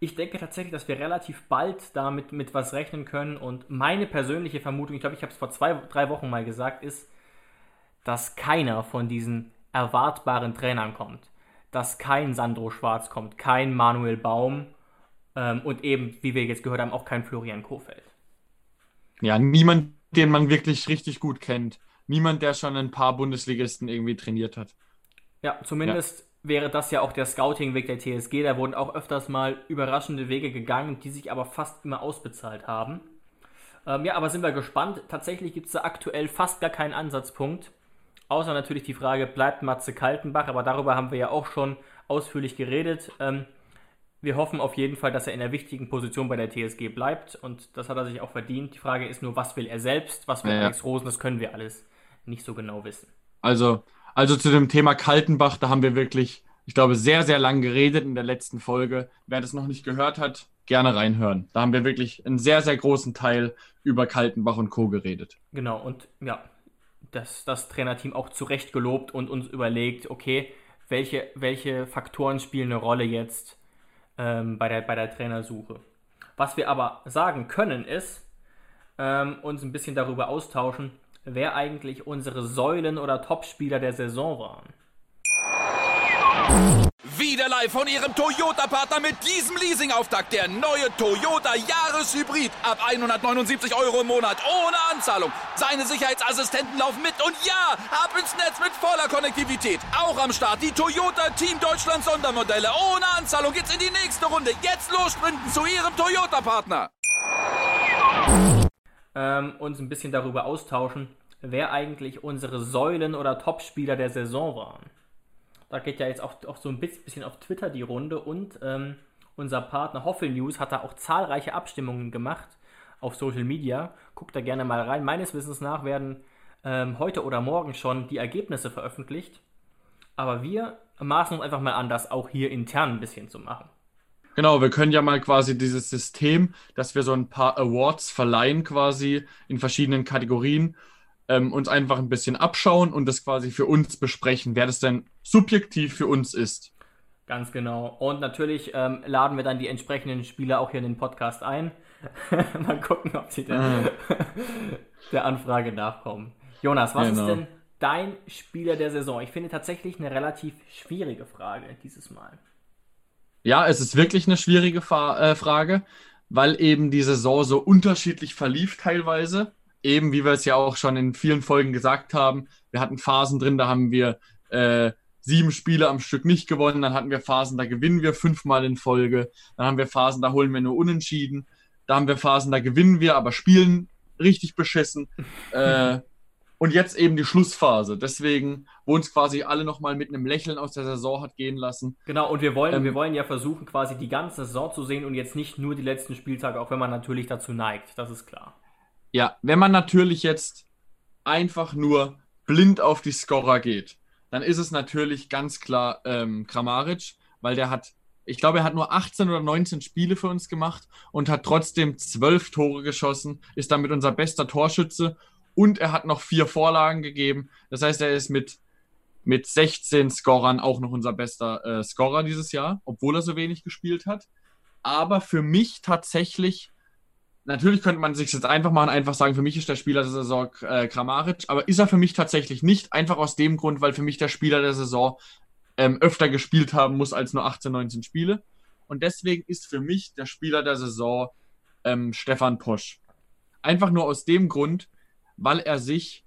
ich denke tatsächlich, dass wir relativ bald damit mit was rechnen können. Und meine persönliche Vermutung, ich glaube, ich habe es vor zwei, drei Wochen mal gesagt, ist, dass keiner von diesen erwartbaren Trainern kommt. Dass kein Sandro Schwarz kommt, kein Manuel Baum ähm, und eben, wie wir jetzt gehört haben, auch kein Florian Kohfeldt. Ja, niemand, den man wirklich richtig gut kennt. Niemand, der schon ein paar Bundesligisten irgendwie trainiert hat. Ja, zumindest ja. wäre das ja auch der Scouting-Weg der T S G. Da wurden auch öfters mal überraschende Wege gegangen, die sich aber fast immer ausbezahlt haben. Ähm, ja, aber sind wir gespannt. Tatsächlich gibt es da aktuell fast gar keinen Ansatzpunkt. Außer natürlich die Frage, bleibt Matze Kaltenbach? Aber darüber haben wir ja auch schon ausführlich geredet. Ähm, wir hoffen auf jeden Fall, dass er in der wichtigen Position bei der T S G bleibt. Und das hat er sich auch verdient. Die Frage ist nur, was will er selbst? Was will ja, Alex Rosen? Das können wir alles nicht so genau wissen. Also, also zu dem Thema Kaltenbach, da haben wir wirklich, ich glaube, sehr, sehr lang geredet in der letzten Folge. Wer das noch nicht gehört hat, gerne reinhören. Da haben wir wirklich einen sehr, sehr großen Teil über Kaltenbach und Co. geredet. Genau, und ja, dass das Trainerteam auch zu Recht gelobt und uns überlegt, okay, welche, welche Faktoren spielen eine Rolle jetzt ähm, bei der, bei der Trainersuche. Was wir aber sagen können ist, ähm, uns ein bisschen darüber austauschen, wer eigentlich unsere Säulen oder Topspieler der Saison waren. Wieder live von Ihrem Toyota-Partner mit diesem Leasing-Auftakt. Der neue Toyota Yaris Hybrid. Ab hundertneunundsiebzig Euro im Monat ohne Anzahlung. Seine Sicherheitsassistenten laufen mit und ja, ab ins Netz mit voller Konnektivität. Auch am Start die Toyota Team Deutschland Sondermodelle. Ohne Anzahlung geht's in die nächste Runde. Jetzt los sprinten zu Ihrem Toyota-Partner. Ähm, uns ein bisschen darüber austauschen, wer eigentlich unsere Säulen oder Topspieler der Saison waren. Da geht ja jetzt auch, auch so ein bisschen auf Twitter die Runde und ähm, unser Partner Hoffel News hat da auch zahlreiche Abstimmungen gemacht auf Social Media. Guckt da gerne mal rein. Meines Wissens nach werden ähm, heute oder morgen schon die Ergebnisse veröffentlicht. Aber wir maßen uns einfach mal an, das auch hier intern ein bisschen zu machen. Genau, wir können ja mal quasi dieses System, dass wir so ein paar Awards verleihen quasi in verschiedenen Kategorien, Ähm, uns einfach ein bisschen abschauen und das quasi für uns besprechen, wer das denn subjektiv für uns ist. Ganz genau. Und natürlich ähm, laden wir dann die entsprechenden Spieler auch hier in den Podcast ein. Mal gucken, ob sie der, der Anfrage nachkommen. Jonas, was genau. ist denn dein Spieler der Saison? Ich finde tatsächlich eine relativ schwierige Frage dieses Mal. Ja, es ist wirklich eine schwierige Fa- äh, Frage, weil eben die Saison so unterschiedlich verlief teilweise. Eben, wie wir es ja auch schon in vielen Folgen gesagt haben, wir hatten Phasen drin, da haben wir äh, sieben Spiele am Stück nicht gewonnen, dann hatten wir Phasen, da gewinnen wir fünfmal in Folge, dann haben wir Phasen, da holen wir nur Unentschieden, da haben wir Phasen, da gewinnen wir, aber spielen richtig beschissen äh, und jetzt eben die Schlussphase, deswegen, wo uns quasi alle nochmal mit einem Lächeln aus der Saison hat gehen lassen. Genau, und wir wollen, ähm, wir wollen ja versuchen, quasi die ganze Saison zu sehen und jetzt nicht nur die letzten Spieltage, auch wenn man natürlich dazu neigt, das ist klar. Ja, wenn man natürlich jetzt einfach nur blind auf die Scorer geht, dann ist es natürlich ganz klar ähm, Kramaric, weil der hat, ich glaube, er hat nur achtzehn oder neunzehn Spiele für uns gemacht und hat trotzdem zwölf Tore geschossen, ist damit unser bester Torschütze und er hat noch vier Vorlagen gegeben. Das heißt, er ist mit, mit sechzehn Scorern auch noch unser bester äh, Scorer dieses Jahr, obwohl er so wenig gespielt hat. Aber für mich tatsächlich natürlich könnte man sich jetzt einfach machen, einfach sagen, für mich ist der Spieler der Saison äh, Kramaric, aber ist er für mich tatsächlich nicht, einfach aus dem Grund, weil für mich der Spieler der Saison ähm, öfter gespielt haben muss als nur achtzehn, neunzehn Spiele. Und deswegen ist für mich der Spieler der Saison ähm, Stefan Posch. Einfach nur aus dem Grund, weil er sich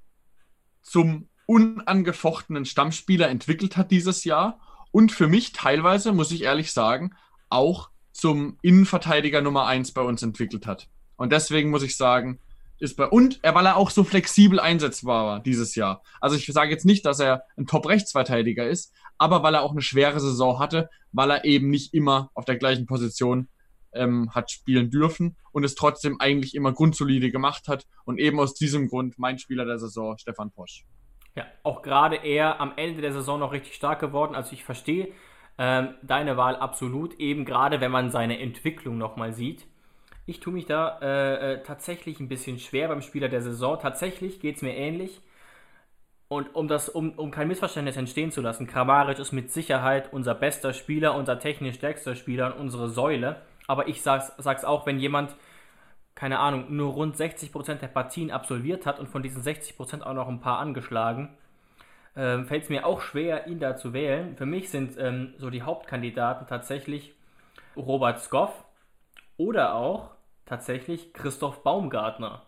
zum unangefochtenen Stammspieler entwickelt hat dieses Jahr und für mich teilweise, muss ich ehrlich sagen, auch zum Innenverteidiger Nummer eins bei uns entwickelt hat. Und deswegen muss ich sagen, ist bei und er, weil er auch so flexibel einsetzbar war dieses Jahr. Also ich sage jetzt nicht, dass er ein Top-Rechtsverteidiger ist, aber weil er auch eine schwere Saison hatte, weil er eben nicht immer auf der gleichen Position ähm, hat spielen dürfen und es trotzdem eigentlich immer grundsolide gemacht hat. Und eben aus diesem Grund mein Spieler der Saison, Stefan Posch. Ja, auch gerade er am Ende der Saison noch richtig stark geworden. Also ich verstehe ähm, deine Wahl absolut, eben gerade wenn man seine Entwicklung nochmal sieht. Ich tue mich da äh, tatsächlich ein bisschen schwer beim Spieler der Saison. Tatsächlich geht es mir ähnlich. Und um, das, um, um kein Missverständnis entstehen zu lassen, Kramaric ist mit Sicherheit unser bester Spieler, unser technisch stärkster Spieler und unsere Säule. Aber ich sag's, sag's auch, wenn jemand, keine Ahnung, nur rund sechzig Prozent der Partien absolviert hat und von diesen sechzig Prozent auch noch ein paar angeschlagen, äh, fällt es mir auch schwer, ihn da zu wählen. Für mich sind ähm, so die Hauptkandidaten tatsächlich Robert Skov oder auch tatsächlich Christoph Baumgartner,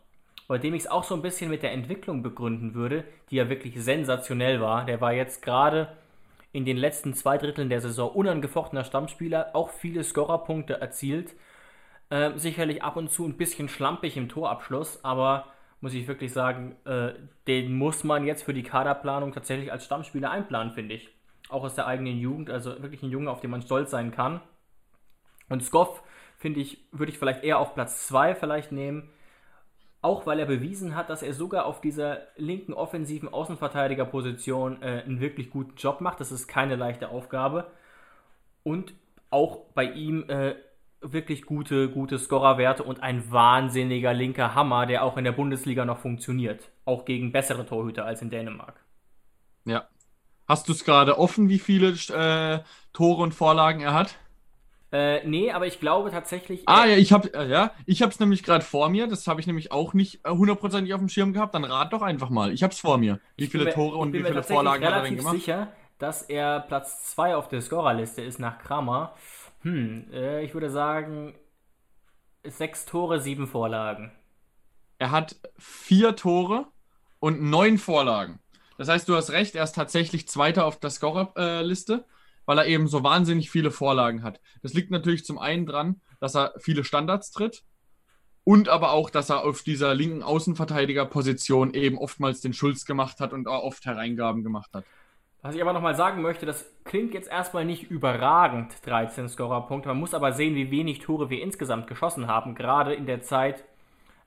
bei dem ich es auch so ein bisschen mit der Entwicklung begründen würde, die ja wirklich sensationell war. Der war jetzt gerade in den letzten zwei Dritteln der Saison unangefochtener Stammspieler, auch viele Scorerpunkte erzielt, äh, sicherlich ab und zu ein bisschen schlampig im Torabschluss, aber muss ich wirklich sagen, äh, den muss man jetzt für die Kaderplanung tatsächlich als Stammspieler einplanen, finde ich. Auch aus der eigenen Jugend, also wirklich ein Junge, auf den man stolz sein kann. Und Skov finde ich, würde ich vielleicht eher auf Platz zwei vielleicht nehmen, auch weil er bewiesen hat, dass er sogar auf dieser linken offensiven Außenverteidigerposition äh, einen wirklich guten Job macht. Das ist keine leichte Aufgabe. Und auch bei ihm äh, wirklich gute, gute Scorerwerte und ein wahnsinniger linker Hammer, der auch in der Bundesliga noch funktioniert. Auch gegen bessere Torhüter als in Dänemark. Ja. Hast du es gerade offen, wie viele äh, Tore und Vorlagen er hat? Äh, nee, aber ich glaube tatsächlich... Ah ja, ich habe äh, ja, ich hab's nämlich gerade vor mir. Das habe ich nämlich auch nicht hundertprozentig auf dem Schirm gehabt. Dann rat doch einfach mal. Ich hab's vor mir. Wie viele mir, Tore und wie viele Vorlagen hat er denn gemacht? Ich bin mir sicher, dass er Platz zwei auf der Scorerliste ist nach Kramer. Hm, äh, ich würde sagen, sechs Tore, sieben Vorlagen. Er hat vier Tore und neun Vorlagen. Das heißt, du hast recht, er ist tatsächlich Zweiter auf der Scorerliste. Äh, weil er eben so wahnsinnig viele Vorlagen hat. Das liegt natürlich zum einen dran, dass er viele Standards tritt und aber auch, dass er auf dieser linken Außenverteidigerposition eben oftmals den Schulz gemacht hat und auch oft Hereingaben gemacht hat. Was ich aber nochmal sagen möchte, das klingt jetzt erstmal nicht überragend, dreizehn Scorerpunkte. Man muss aber sehen, wie wenig Tore wir insgesamt geschossen haben, gerade in der Zeit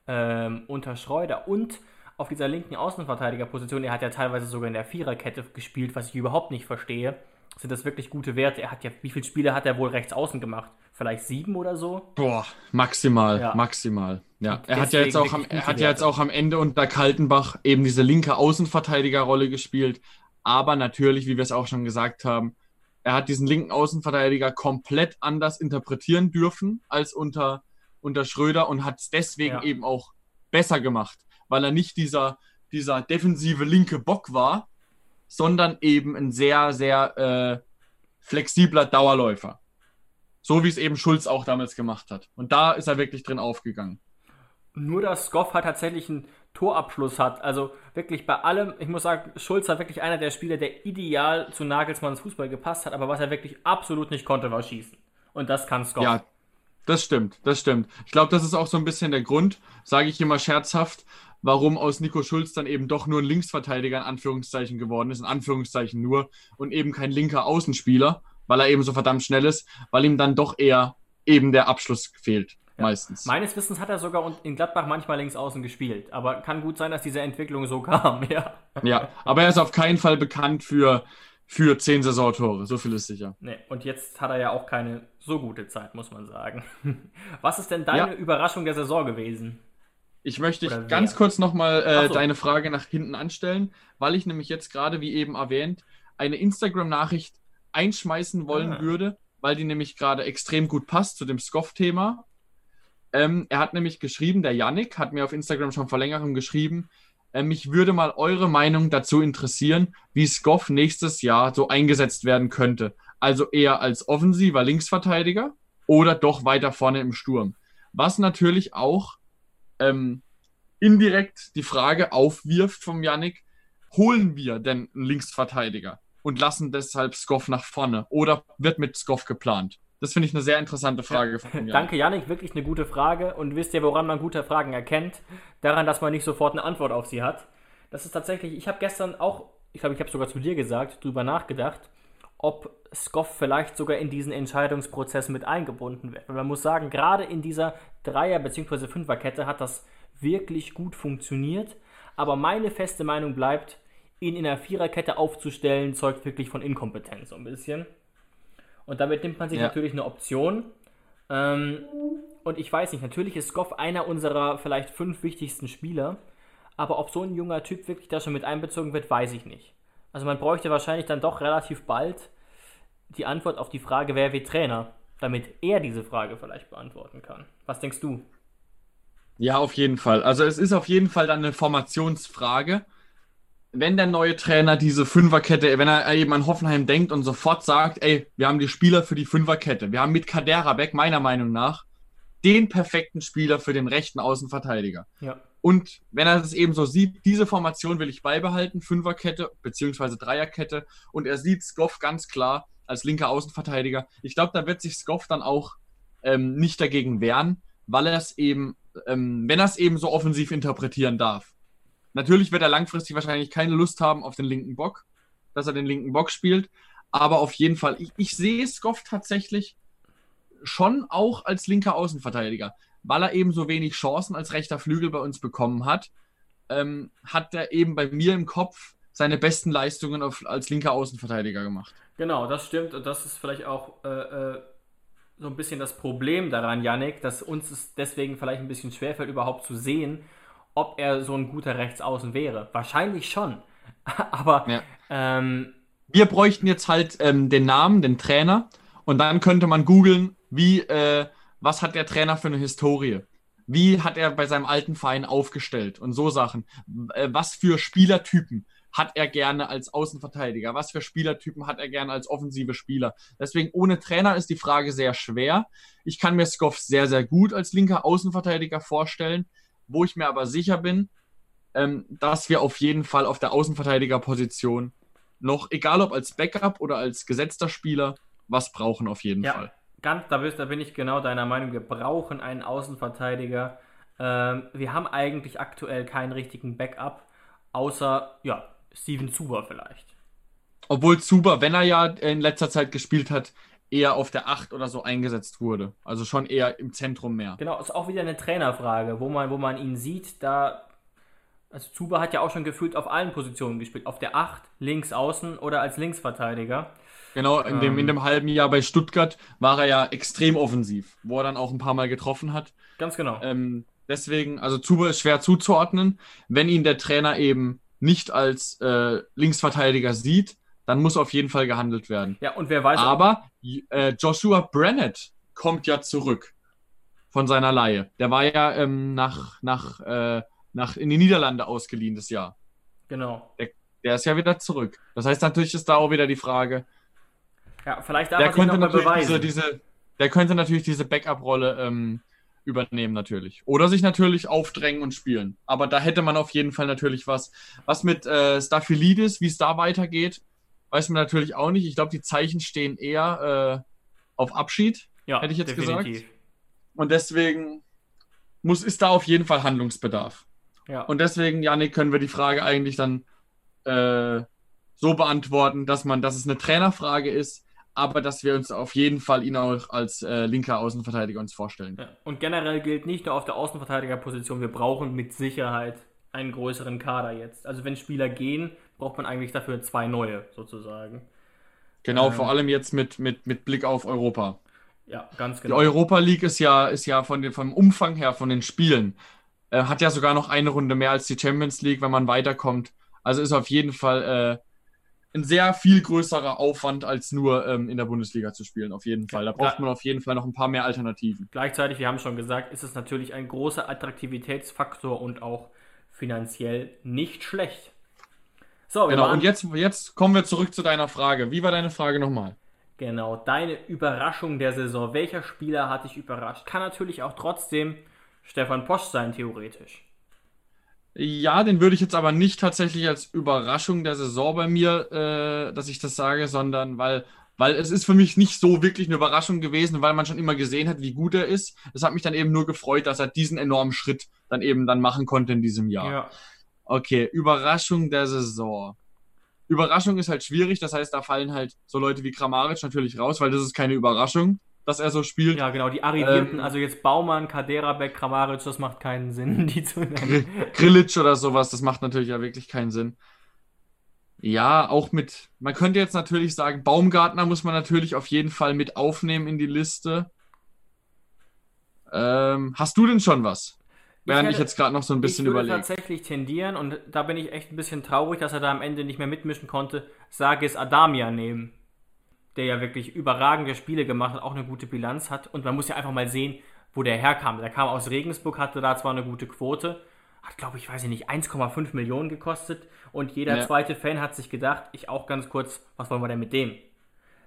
ähm, unter Schreuder und auf dieser linken Außenverteidigerposition. Er hat ja teilweise sogar in der Viererkette gespielt, was ich überhaupt nicht verstehe. Sind das wirklich gute Werte? Er hat ja, wie viele Spiele hat er wohl rechts außen gemacht? Vielleicht sieben oder so? Boah, maximal, ja. maximal. Ja. Er hat ja jetzt auch am, er hat ja jetzt auch am Ende unter Kaltenbach eben diese linke Außenverteidigerrolle gespielt. Aber natürlich, wie wir es auch schon gesagt haben, er hat diesen linken Außenverteidiger komplett anders interpretieren dürfen als unter, unter Schröder und hat es deswegen ja. eben auch besser gemacht, weil er nicht dieser, dieser defensive linke Bock war, sondern eben ein sehr, sehr äh, flexibler Dauerläufer. So wie es eben Schulz auch damals gemacht hat. Und da ist er wirklich drin aufgegangen. Nur, dass Skov halt tatsächlich einen Torabschluss hat. Also wirklich bei allem, ich muss sagen, Schulz war wirklich einer der Spieler, der ideal zu Nagelsmanns Fußball gepasst hat, aber was er wirklich absolut nicht konnte, war schießen. Und das kann Skov. Ja, das stimmt, das stimmt. Ich glaube, das ist auch so ein bisschen der Grund, sage ich immer scherzhaft, warum aus Nico Schulz dann eben doch nur ein Linksverteidiger in Anführungszeichen geworden ist, in Anführungszeichen nur, und eben kein linker Außenspieler, weil er eben so verdammt schnell ist, weil ihm dann doch eher eben der Abschluss fehlt, ja. meistens. Meines Wissens hat er sogar in Gladbach manchmal links außen gespielt, aber kann gut sein, dass diese Entwicklung so kam, ja. Ja, aber er ist auf keinen Fall bekannt für, für zehn Saisontore, so viel ist sicher. Nee, und jetzt hat er ja auch keine so gute Zeit, muss man sagen. Was ist denn deine ja. Überraschung der Saison gewesen? Ich möchte dich ganz kurz nochmal äh, so. deine Frage nach hinten anstellen, weil ich nämlich jetzt gerade, wie eben erwähnt, eine Instagram-Nachricht einschmeißen wollen ah. würde, weil die nämlich gerade extrem gut passt zu dem Skov-Thema. Ähm, er hat nämlich geschrieben, der Yannick hat mir auf Instagram schon vor längerem geschrieben, äh, mich würde mal eure Meinung dazu interessieren, wie Skov nächstes Jahr so eingesetzt werden könnte. Also eher als offensiver Linksverteidiger oder doch weiter vorne im Sturm. Was natürlich auch ähm, indirekt die Frage aufwirft vom Yannick, holen wir denn einen Linksverteidiger und lassen deshalb Skov nach vorne oder wird mit Skov geplant? Das finde ich eine sehr interessante Frage. Von Janik. Danke, Janik. Wirklich eine gute Frage. Und wisst ihr, woran man gute Fragen erkennt? Daran, dass man nicht sofort eine Antwort auf sie hat. Das ist tatsächlich, ich habe gestern auch, ich glaube, ich habe sogar zu dir gesagt, drüber nachgedacht, ob Skov vielleicht sogar in diesen Entscheidungsprozess mit eingebunden wird. Man muss sagen, gerade in dieser Dreier- bzw. Fünferkette hat das wirklich gut funktioniert. Aber meine feste Meinung bleibt, ihn in einer Viererkette aufzustellen, zeugt wirklich von Inkompetenz so ein bisschen. Und damit nimmt man sich ja. natürlich eine Option. Ähm, und ich weiß nicht, natürlich ist Skov einer unserer vielleicht fünf wichtigsten Spieler. Aber ob so ein junger Typ wirklich da schon mit einbezogen wird, weiß ich nicht. Also man bräuchte wahrscheinlich dann doch relativ bald die Antwort auf die Frage, wer wird Trainer, damit er diese Frage vielleicht beantworten kann. Was denkst du? Ja, auf jeden Fall. Also es ist auf jeden Fall dann eine Formationsfrage. Wenn der neue Trainer diese Fünferkette, wenn er eben an Hoffenheim denkt und sofort sagt, ey, wir haben die Spieler für die Fünferkette, wir haben mit Kaderabek, meiner Meinung nach, den perfekten Spieler für den rechten Außenverteidiger. Ja. Und wenn er es eben so sieht, diese Formation will ich beibehalten, Fünferkette beziehungsweise Dreierkette, und er sieht Skov ganz klar als linker Außenverteidiger. Ich glaube, da wird sich Skov dann auch ähm, nicht dagegen wehren, weil er es eben, ähm, wenn er es eben so offensiv interpretieren darf. Natürlich wird er langfristig wahrscheinlich keine Lust haben auf den linken Bock, dass er den linken Bock spielt. Aber auf jeden Fall, ich, ich sehe Skov tatsächlich schon auch als linker Außenverteidiger. Weil er eben so wenig Chancen als rechter Flügel bei uns bekommen hat, ähm, hat er eben bei mir im Kopf seine besten Leistungen auf, als linker Außenverteidiger gemacht. Genau, das stimmt. Und das ist vielleicht auch äh, so ein bisschen das Problem daran, Yannick, dass uns es deswegen vielleicht ein bisschen schwerfällt, überhaupt zu sehen, ob er so ein guter Rechtsaußen wäre. Wahrscheinlich schon. Aber ja. ähm, wir bräuchten jetzt halt ähm, den Namen, den Trainer, und dann könnte man googeln, wie äh, was hat der Trainer für eine Historie? Wie hat er bei seinem alten Verein aufgestellt? Und so Sachen. Äh, was für Spielertypen hat er gerne als Außenverteidiger? Was für Spielertypen hat er gerne als offensive Spieler? Deswegen ohne Trainer ist die Frage sehr schwer. Ich kann mir Skov sehr, sehr gut als linker Außenverteidiger vorstellen. Wo ich mir aber sicher bin, ähm, dass wir auf jeden Fall auf der Außenverteidigerposition noch, egal ob als Backup oder als gesetzter Spieler, was brauchen auf jeden ja, Fall. Ganz, da, bist, da bin ich genau deiner Meinung. Wir brauchen einen Außenverteidiger. Ähm, wir haben eigentlich aktuell keinen richtigen Backup, außer ja, Steven Zuber vielleicht. Obwohl Zuber, wenn er ja in letzter Zeit gespielt hat, eher auf der acht oder so eingesetzt wurde. Also schon eher im Zentrum mehr. Genau, ist auch wieder eine Trainerfrage, wo man, wo man ihn sieht, da, also Zuber hat ja auch schon gefühlt auf allen Positionen gespielt, auf der acht, links außen oder als Linksverteidiger. Genau, in dem, ähm, in dem halben Jahr bei Stuttgart war er ja extrem offensiv, wo er dann auch ein paar Mal getroffen hat. Ganz genau. Ähm, deswegen, also Zuber ist schwer zuzuordnen. Wenn ihn der Trainer eben nicht als äh, Linksverteidiger sieht, dann muss auf jeden Fall gehandelt werden. Ja, und wer weiß. Aber äh, Joshua Brennett kommt ja zurück von seiner Leihe. Der war ja ähm, nach, nach, äh, nach in die Niederlande ausgeliehen das Jahr. Genau. Der, der ist ja wieder zurück. Das heißt, natürlich ist da auch wieder die Frage. Ja, vielleicht darf er noch mal beweisen. Diese, diese, der könnte natürlich diese Backup-Rolle ähm, übernehmen, natürlich. Oder sich natürlich aufdrängen und spielen. Aber da hätte man auf jeden Fall natürlich was. Was mit äh, Stafylidis, wie es da weitergeht, weiß man natürlich auch nicht. Ich glaube, die Zeichen stehen eher äh, auf Abschied, ja, hätte ich jetzt definitiv gesagt. Und deswegen muss, ist da auf jeden Fall Handlungsbedarf. Ja. Und deswegen, Yannick, können wir die Frage eigentlich dann äh, so beantworten, dass, man, dass es eine Trainerfrage ist, aber dass wir uns auf jeden Fall ihn auch als äh, linker Außenverteidiger uns vorstellen. Ja. Und generell gilt nicht nur auf der Außenverteidigerposition, wir brauchen mit Sicherheit einen größeren Kader jetzt. Also wenn Spieler gehen, braucht man eigentlich dafür zwei neue, sozusagen. Genau, ähm, vor allem jetzt mit, mit, mit Blick auf Europa. Ja, ganz genau. Die Europa League ist ja, ist ja von den, vom Umfang her, von den Spielen, äh, hat ja sogar noch eine Runde mehr als die Champions League, wenn man weiterkommt. Also ist auf jeden Fall äh, ein sehr viel größerer Aufwand, als nur ähm, in der Bundesliga zu spielen, auf jeden Fall. Da braucht man auf jeden Fall noch ein paar mehr Alternativen. Gleichzeitig, wir haben schon gesagt, ist es natürlich ein großer Attraktivitätsfaktor und auch finanziell nicht schlecht. So, genau, und jetzt, jetzt kommen wir zurück zu deiner Frage. Wie war deine Frage nochmal? Genau, deine Überraschung der Saison. Welcher Spieler hat dich überrascht? Kann natürlich auch trotzdem Stefan Posch sein, theoretisch. Ja, den würde ich jetzt aber nicht tatsächlich als Überraschung der Saison bei mir, äh, dass ich das sage, sondern weil, weil es ist für mich nicht so wirklich eine Überraschung gewesen, weil man schon immer gesehen hat, wie gut er ist. Es hat mich dann eben nur gefreut, dass er diesen enormen Schritt dann eben dann machen konnte in diesem Jahr. Ja. Okay, Überraschung der Saison. Überraschung ist halt schwierig, das heißt, da fallen halt so Leute wie Kramaric natürlich raus, weil das ist keine Überraschung, dass er so spielt. Ja, genau, die Arrivierten, ähm, also jetzt Baumann, Kaderabek, Kramaric, das macht keinen Sinn, die zu nennen. Grillitsch oder sowas, das macht natürlich ja wirklich keinen Sinn. Ja, auch mit, man könnte jetzt natürlich sagen, Baumgartner muss man natürlich auf jeden Fall mit aufnehmen in die Liste. Ähm, hast du denn schon was? Während ich, ich jetzt gerade noch so ein bisschen überlege. Ich würde überlegt. tatsächlich tendieren, und da bin ich echt ein bisschen traurig, dass er da am Ende nicht mehr mitmischen konnte, sage es Adamya nehmen, der ja wirklich überragende Spiele gemacht hat, auch eine gute Bilanz hat. Und man muss ja einfach mal sehen, wo der herkam. Der kam aus Regensburg, hatte da zwar eine gute Quote, hat, glaube ich, weiß ich nicht, eins Komma fünf Millionen gekostet. Und jeder ja. zweite Fan hat sich gedacht, ich auch ganz kurz, was wollen wir denn mit dem?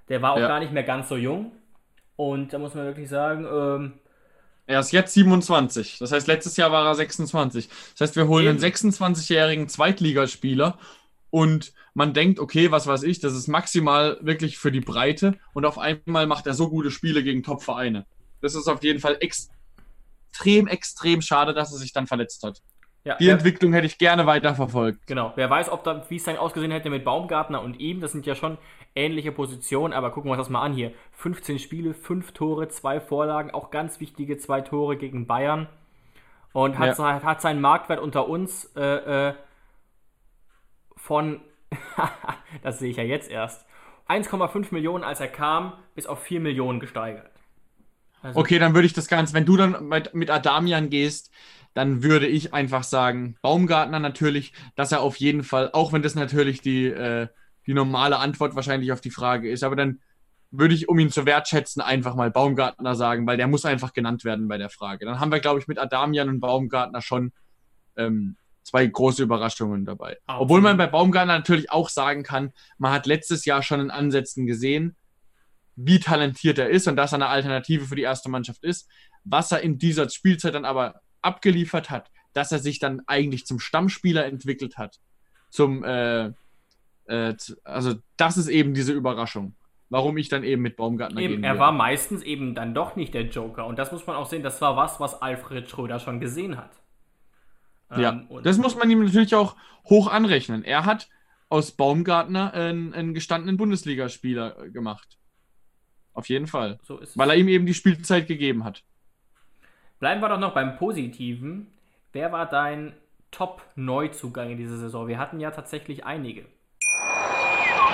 Der war auch ja. gar nicht mehr ganz so jung. Und da muss man wirklich sagen, ähm, er ist jetzt siebenundzwanzig. Das heißt, letztes Jahr war er sechsundzwanzig. Das heißt, wir holen Eben. einen sechsundzwanzigjährigen Zweitligaspieler. Und man denkt, okay, was weiß ich, das ist maximal wirklich für die Breite. Und auf einmal macht er so gute Spiele gegen Top-Vereine. Das ist auf jeden Fall extrem, extrem schade, dass er sich dann verletzt hat. Ja, die ja. Entwicklung hätte ich gerne weiterverfolgt. Genau. Wer weiß, ob da, wie es dann ausgesehen hätte mit Baumgartner und ihm. Das sind ja schon ähnliche Positionen, aber gucken wir uns das mal an hier. fünfzehn Spiele, fünf Tore, zwei Vorlagen, auch ganz wichtige zwei Tore gegen Bayern. Und hat, ja. hat seinen Marktwert unter uns äh, äh, von, das sehe ich ja jetzt erst, eins Komma fünf Millionen, als er kam, bis auf vier Millionen gesteigert. Also, okay, dann würde ich das Ganze, wenn du dann mit, mit Adamian gehst, dann würde ich einfach sagen, Baumgartner natürlich, dass er auf jeden Fall, auch wenn das natürlich die, äh, die normale Antwort wahrscheinlich auf die Frage ist, aber dann würde ich, um ihn zu wertschätzen, einfach mal Baumgartner sagen, weil der muss einfach genannt werden bei der Frage. Dann haben wir, glaube ich, mit Adamian und Baumgartner schon ähm, zwei große Überraschungen dabei. Okay. Obwohl man bei Baumgartner natürlich auch sagen kann, man hat letztes Jahr schon in Ansätzen gesehen, wie talentiert er ist und dass er eine Alternative für die erste Mannschaft ist. Was er in dieser Spielzeit dann aber abgeliefert hat, dass er sich dann eigentlich zum Stammspieler entwickelt hat. Zum, äh, äh, also das ist eben diese Überraschung, warum ich dann eben mit Baumgartner eben, gehen würde. Er war meistens eben dann doch nicht der Joker und das muss man auch sehen, das war was, was Alfred Schreuder schon gesehen hat. Ähm, ja, und das muss man ihm natürlich auch hoch anrechnen. Er hat aus Baumgartner einen, einen gestandenen Bundesligaspieler gemacht. Auf jeden Fall, so ist es, weil er ihm eben die Spielzeit gegeben hat. Bleiben wir doch noch beim Positiven. Wer war dein Top-Neuzugang in dieser Saison? Wir hatten ja tatsächlich einige.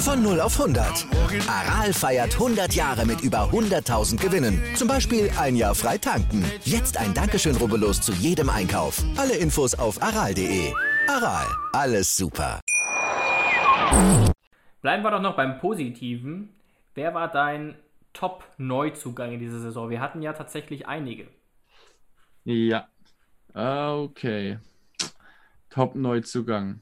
Von null auf hundert. Aral feiert hundert Jahre mit über hunderttausend Gewinnen. Zum Beispiel ein Jahr frei tanken. Jetzt ein Dankeschön, rubbellos zu jedem Einkauf. Alle Infos auf aral punkt de. Aral, alles super. Bleiben wir doch noch beim Positiven. Wer war dein Top-Neuzugang in dieser Saison? Wir hatten ja tatsächlich einige. Ja, okay. Top-Neuzugang.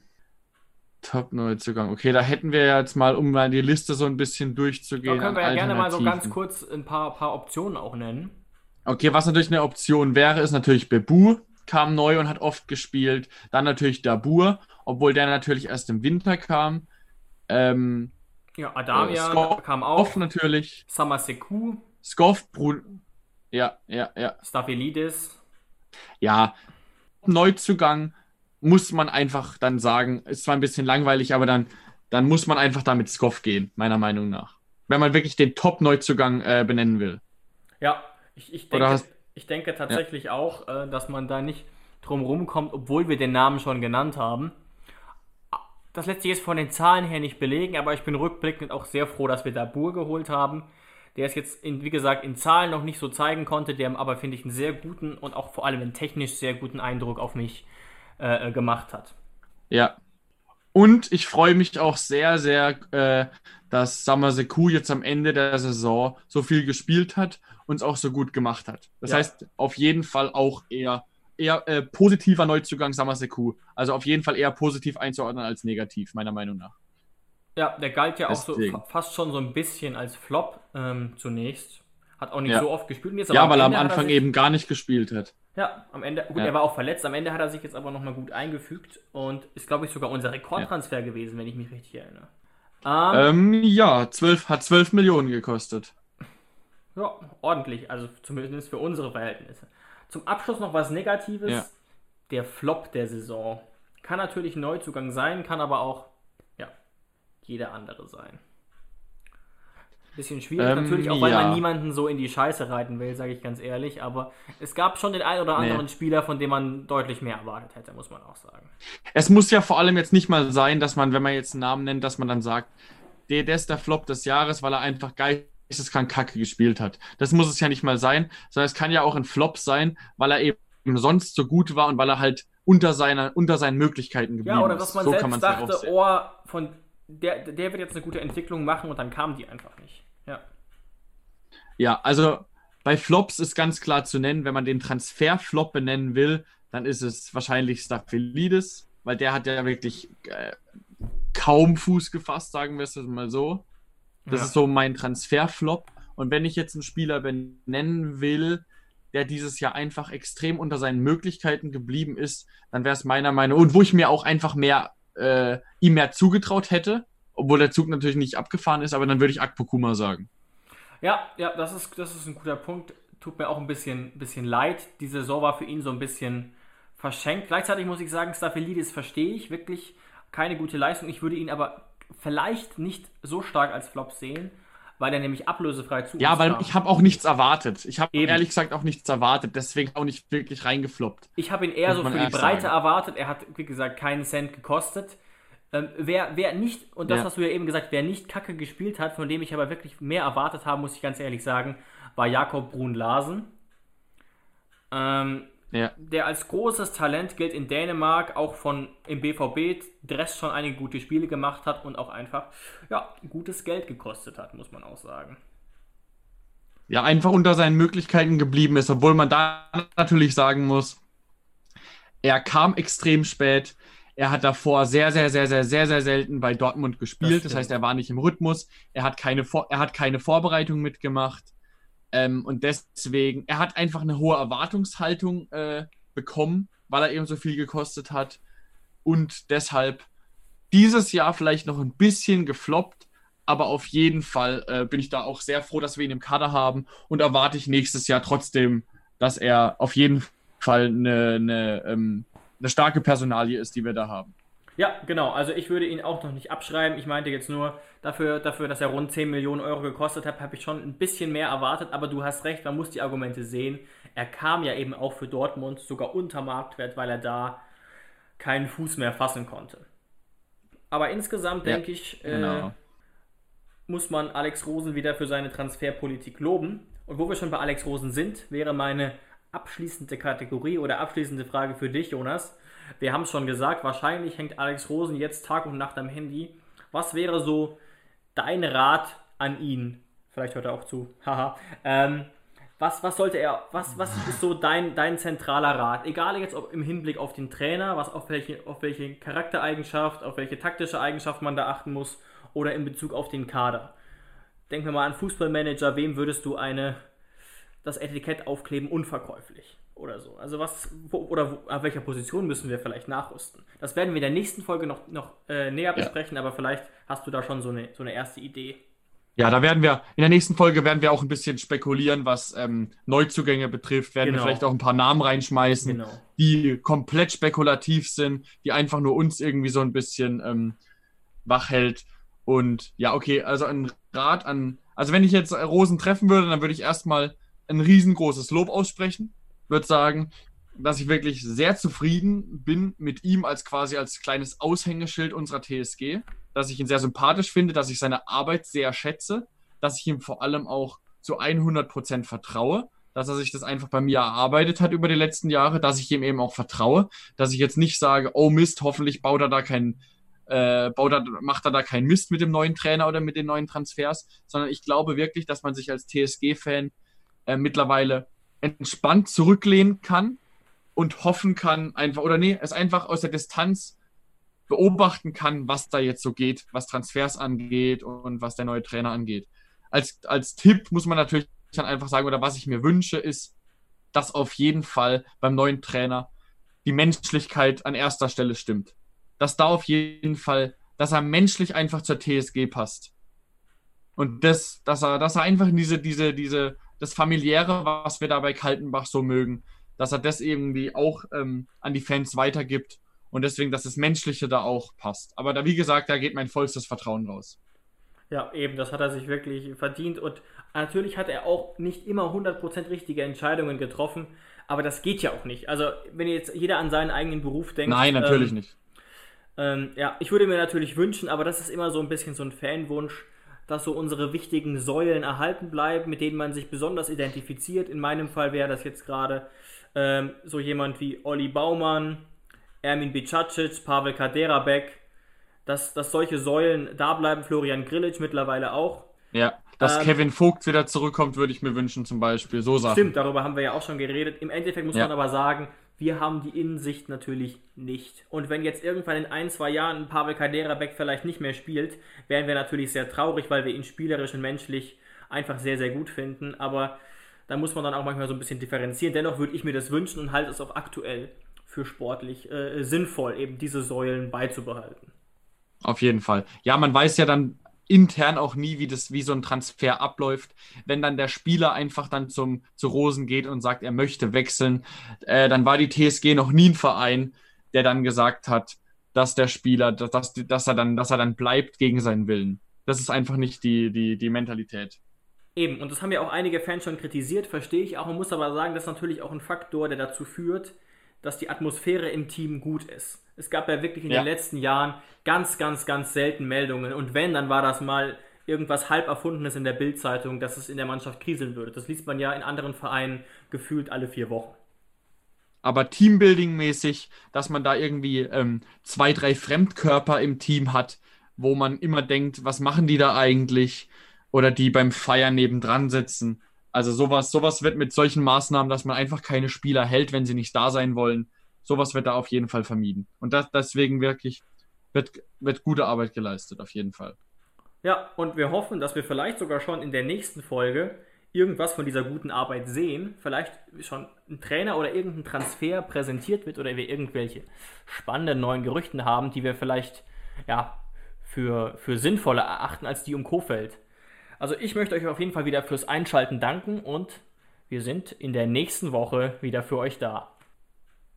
Top-Neuzugang. Okay, da hätten wir ja jetzt mal, um mal die Liste so ein bisschen durchzugehen. Da können wir ja gerne mal so ganz kurz ein paar, paar Optionen auch nennen. Okay, was natürlich eine Option wäre, ist natürlich Bebu, kam neu und hat oft gespielt. Dann natürlich Dabur, obwohl der natürlich erst im Winter kam. Ähm, ja, Adamya äh, Skov, kam auch. Skov natürlich. Samassékou. Skov, Brun- ja, ja, ja. Stafylidis. Ja, Neuzugang. Muss man einfach dann sagen, ist zwar ein bisschen langweilig, aber dann, dann muss man einfach da mit Skov gehen, meiner Meinung nach. wenn man wirklich den Top-Neuzugang äh, benennen will. Ja, ich, ich, denke, hast, ich denke tatsächlich ja. auch, äh, dass man da nicht drum rumkommt, obwohl wir den Namen schon genannt haben. Das lässt sich jetzt von den Zahlen her nicht belegen, aber ich bin rückblickend auch sehr froh, dass wir da Dabur geholt haben, der es jetzt, in, wie gesagt, in Zahlen noch nicht so zeigen konnte, der aber, finde ich, einen sehr guten und auch vor allem einen technisch sehr guten Eindruck auf mich äh, gemacht hat. Ja, und ich freue mich auch sehr, sehr, äh, dass Samassékou jetzt am Ende der Saison so viel gespielt hat und es auch so gut gemacht hat. Das ja. heißt, auf jeden Fall auch eher... eher äh, positiver Neuzugang Samassékou. Also auf jeden Fall eher positiv einzuordnen als negativ, meiner Meinung nach. Ja, der galt ja Deswegen. auch so fast schon so ein bisschen als Flop ähm, zunächst. Hat auch nicht ja. so oft gespielt. Und jetzt ja, weil er am Anfang er sich, eben gar nicht gespielt hat. Ja, am Ende, gut, ja. er war auch verletzt. Am Ende hat er sich jetzt aber nochmal gut eingefügt und ist, glaube ich, sogar unser Rekordtransfer ja. gewesen, wenn ich mich richtig erinnere. Ähm, ähm, ja, zwölf, hat zwölf Millionen gekostet. Ja, ordentlich. Also zumindest für unsere Verhältnisse. Zum Abschluss noch was Negatives. Ja. Der Flop der Saison. Kann natürlich ein Neuzugang sein, kann aber auch ja, jeder andere sein. Bisschen schwierig ähm, natürlich, auch weil ja. man niemanden so in die Scheiße reiten will, sage ich ganz ehrlich. Aber es gab schon den einen oder anderen nee. Spieler, von dem man deutlich mehr erwartet hätte, muss man auch sagen. Es muss ja vor allem jetzt nicht mal sein, dass man, wenn man jetzt einen Namen nennt, dass man dann sagt, der, der ist der Flop des Jahres, weil er einfach geil es kann Kacke gespielt hat. Das muss es ja nicht mal sein, sondern es kann ja auch ein Flop sein, weil er eben sonst so gut war und weil er halt unter, seine, unter seinen Möglichkeiten geblieben ist. Ja, oder dass man so selbst dachte, oh, von der, der wird jetzt eine gute Entwicklung machen und dann kam die einfach nicht. Ja, ja, also bei Flops ist ganz klar zu nennen, wenn man den Transferflop benennen will, dann ist es wahrscheinlich Stafylidis, weil der hat ja wirklich äh, kaum Fuß gefasst, sagen wir es mal so. Das ja. ist so mein Transferflop. Und wenn ich jetzt einen Spieler benennen will, der dieses Jahr einfach extrem unter seinen Möglichkeiten geblieben ist, dann wäre es meiner Meinung und wo ich mir auch einfach mehr äh, ihm mehr zugetraut hätte, obwohl der Zug natürlich nicht abgefahren ist, aber dann würde ich Akpokuma sagen. Ja, ja, das ist, das ist ein guter Punkt. Tut mir auch ein bisschen, bisschen leid. Die Saison war für ihn so ein bisschen verschenkt. Gleichzeitig muss ich sagen, Stafylidis verstehe ich wirklich. Keine gute Leistung. Ich würde ihn aber vielleicht nicht so stark als Flop sehen, weil er nämlich ablösefrei zu uns Ja, weil kam. Ich habe auch nichts erwartet. Ich habe ehrlich gesagt auch nichts erwartet, deswegen auch nicht wirklich reingefloppt. Ich habe ihn eher so für die Breite sagen. erwartet. Er hat, wie gesagt, keinen Cent gekostet. Ähm, wer, wer nicht, und das ja. hast du ja eben gesagt, wer nicht Kacke gespielt hat, von dem ich aber wirklich mehr erwartet habe, muss ich ganz ehrlich sagen, war Jakob Brun-Larsen. Ähm, Ja. Der als großes Talent gilt in Dänemark, auch von im B V B Dress schon einige gute Spiele gemacht hat und auch einfach ja, gutes Geld gekostet hat, muss man auch sagen. Ja, einfach unter seinen Möglichkeiten geblieben ist, obwohl man da natürlich sagen muss, er kam extrem spät, er hat davor sehr, sehr, sehr, sehr, sehr, sehr selten bei Dortmund gespielt, das, das heißt, er war nicht im Rhythmus, er hat keine, Vor- er hat keine Vorbereitung mitgemacht. Ähm, und deswegen, er hat einfach eine hohe Erwartungshaltung äh, bekommen, weil er eben so viel gekostet hat und deshalb dieses Jahr vielleicht noch ein bisschen gefloppt, aber auf jeden Fall äh, bin ich da auch sehr froh, dass wir ihn im Kader haben und erwarte ich nächstes Jahr trotzdem, dass er auf jeden Fall eine, eine, ähm, eine starke Personalie ist, die wir da haben. Ja, genau. Also ich würde ihn auch noch nicht abschreiben. Ich meinte jetzt nur, dafür, dafür dass er rund zehn Millionen Euro gekostet hat, habe ich schon ein bisschen mehr erwartet. Aber du hast recht, man muss die Argumente sehen. Er kam ja eben auch für Dortmund sogar unter Marktwert, weil er da keinen Fuß mehr fassen konnte. Aber insgesamt, ja, denke ich, äh, genau. muss man Alex Rosen wieder für seine Transferpolitik loben. Und wo wir schon bei Alex Rosen sind, wäre meine abschließende Kategorie oder abschließende Frage für dich, Jonas. Wir haben es schon gesagt, wahrscheinlich hängt Alex Rosen jetzt Tag und Nacht am Handy. Was wäre so dein Rat an ihn? Vielleicht hört er auch zu. Haha. ähm, was, was sollte er, was, was ist so dein, dein zentraler Rat? Egal jetzt ob im Hinblick auf den Trainer, was, auf welche, auf welche Charaktereigenschaft, auf welche taktische Eigenschaft man da achten muss oder in Bezug auf den Kader. Denken wir mal an Fußballmanager, wem würdest du eine, das Etikett aufkleben, unverkäuflich? Oder so. Also was, wo, oder wo, auf welcher Position müssen wir vielleicht nachrüsten? Das werden wir in der nächsten Folge noch, noch äh, näher besprechen, ja. aber vielleicht hast du da schon so eine, so eine erste Idee. Ja, da werden wir, in der nächsten Folge werden wir auch ein bisschen spekulieren, was ähm, Neuzugänge betrifft, werden genau. wir vielleicht auch ein paar Namen reinschmeißen, genau. die komplett spekulativ sind, die einfach nur uns irgendwie so ein bisschen ähm, wach hält. Und ja, okay, also ein Rat an, also wenn ich jetzt Rosen treffen würde, dann würde ich erstmal ein riesengroßes Lob aussprechen. Würde sagen, dass ich wirklich sehr zufrieden bin mit ihm als quasi als kleines Aushängeschild unserer T S G, dass ich ihn sehr sympathisch finde, dass ich seine Arbeit sehr schätze, dass ich ihm vor allem auch zu hundert Prozent vertraue, dass er sich das einfach bei mir erarbeitet hat über die letzten Jahre, dass ich ihm eben auch vertraue, dass ich jetzt nicht sage, oh Mist, hoffentlich baut er da keinen, äh, baut er, macht er da keinen Mist mit dem neuen Trainer oder mit den neuen Transfers, sondern ich glaube wirklich, dass man sich als T S G-Fan äh, mittlerweile entspannt zurücklehnen kann und hoffen kann, einfach oder nee, es einfach aus der Distanz beobachten kann, was da jetzt so geht, was Transfers angeht und was der neue Trainer angeht. Als, als Tipp muss man natürlich dann einfach sagen, oder was ich mir wünsche, ist, dass auf jeden Fall beim neuen Trainer die Menschlichkeit an erster Stelle stimmt. Dass da auf jeden Fall, dass er menschlich einfach zur T S G passt. Und das, dass er, dass er einfach in diese, diese, diese, das Familiäre, was wir da bei Kaltenbach so mögen, dass er das irgendwie auch ähm, an die Fans weitergibt und deswegen, dass das Menschliche da auch passt. Aber da, wie gesagt, da geht mein vollstes Vertrauen raus. Ja, eben, das hat er sich wirklich verdient und natürlich hat er auch nicht immer hundert Prozent richtige Entscheidungen getroffen, aber das geht ja auch nicht. Also, wenn jetzt jeder an seinen eigenen Beruf denkt... Nein, natürlich ähm, nicht. Ähm, ja, ich würde mir natürlich wünschen, aber das ist immer so ein bisschen so ein Fanwunsch, dass so unsere wichtigen Säulen erhalten bleiben, mit denen man sich besonders identifiziert. In meinem Fall wäre das jetzt gerade ähm, so jemand wie Olli Baumann, Ermin Bicacic, Pavel Kaderabek, dass, dass solche Säulen da bleiben, Florian Grillitsch mittlerweile auch. Ja, dass ähm, Kevin Vogt wieder zurückkommt, würde ich mir wünschen zum Beispiel, so Sachen. Stimmt, darüber haben wir ja auch schon geredet. Im Endeffekt muss ja. man aber sagen, wir haben die Innensicht natürlich nicht. Und wenn jetzt irgendwann in ein, zwei Jahren Pavel Kaderabek vielleicht nicht mehr spielt, wären wir natürlich sehr traurig, weil wir ihn spielerisch und menschlich einfach sehr, sehr gut finden. Aber da muss man dann auch manchmal so ein bisschen differenzieren. Dennoch würde ich mir das wünschen und halte es auch aktuell für sportlich äh, sinnvoll, eben diese Säulen beizubehalten. Auf jeden Fall. Ja, man weiß ja dann intern auch nie, wie das, wie so ein Transfer abläuft. Wenn dann der Spieler einfach dann zum, zu Rosen geht und sagt, er möchte wechseln, äh, dann war die T S G noch nie ein Verein, der dann gesagt hat, dass der Spieler, dass, dass, dass er dann, dass er dann bleibt gegen seinen Willen. Das ist einfach nicht die, die, die Mentalität. Eben, und das haben ja auch einige Fans schon kritisiert, verstehe ich auch. Man muss aber sagen, das ist natürlich auch ein Faktor, der dazu führt, dass die Atmosphäre im Team gut ist. Es gab ja wirklich in ja. den letzten Jahren ganz, ganz, ganz selten Meldungen. Und wenn, dann war das mal irgendwas halb Erfundenes in der Bild-Zeitung, dass es in der Mannschaft kriseln würde. Das liest man ja in anderen Vereinen gefühlt alle vier Wochen. Aber Teambuilding-mäßig, dass man da irgendwie ähm, zwei, drei Fremdkörper im Team hat, wo man immer denkt, was machen die da eigentlich? Oder die beim Feiern nebendran sitzen. Also sowas, sowas wird mit solchen Maßnahmen, dass man einfach keine Spieler hält, wenn sie nicht da sein wollen. Sowas wird da auf jeden Fall vermieden. Und das, deswegen wirklich wird, wird gute Arbeit geleistet, auf jeden Fall. Ja, und wir hoffen, dass wir vielleicht sogar schon in der nächsten Folge irgendwas von dieser guten Arbeit sehen. Vielleicht schon ein Trainer oder irgendein Transfer präsentiert wird oder wir irgendwelche spannenden neuen Gerüchten haben, die wir vielleicht ja, für, für sinnvoller erachten als die um Kohfeldt. Also ich möchte euch auf jeden Fall wieder fürs Einschalten danken und wir sind in der nächsten Woche wieder für euch da.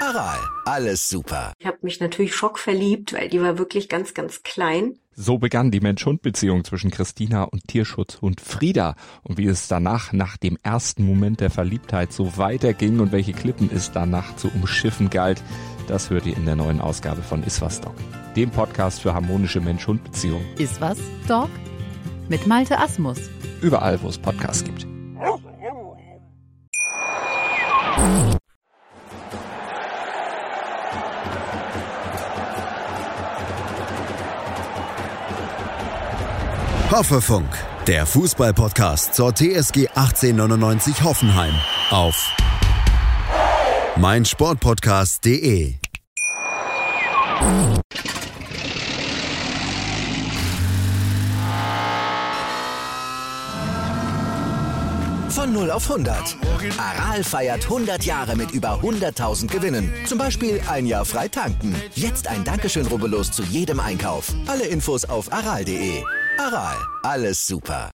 Aral, alles super. Ich habe mich natürlich schockverliebt, weil die war wirklich ganz, ganz klein. So begann die Mensch-Hund-Beziehung zwischen Christina und Tierschutzhund Frieda. Und wie es danach, nach dem ersten Moment der Verliebtheit, so weiterging und welche Klippen es danach zu umschiffen galt, das hört ihr in der neuen Ausgabe von Iswas Dog, dem Podcast für harmonische Mensch-Hund-Beziehungen. Iswas Dog mit Malte Asmus. Überall, wo es Podcasts gibt. Hoffefunk, der Fußball-Podcast zur T S G achtzehnhundertneunundneunzig Hoffenheim auf meinsportpodcast punkt de. Von null auf hundert. Aral feiert hundert Jahre mit über hunderttausend Gewinnen. Zum Beispiel ein Jahr frei tanken. Jetzt ein Dankeschön, rubbellos zu jedem Einkauf. Alle Infos auf aral punkt de. Aral, alles super.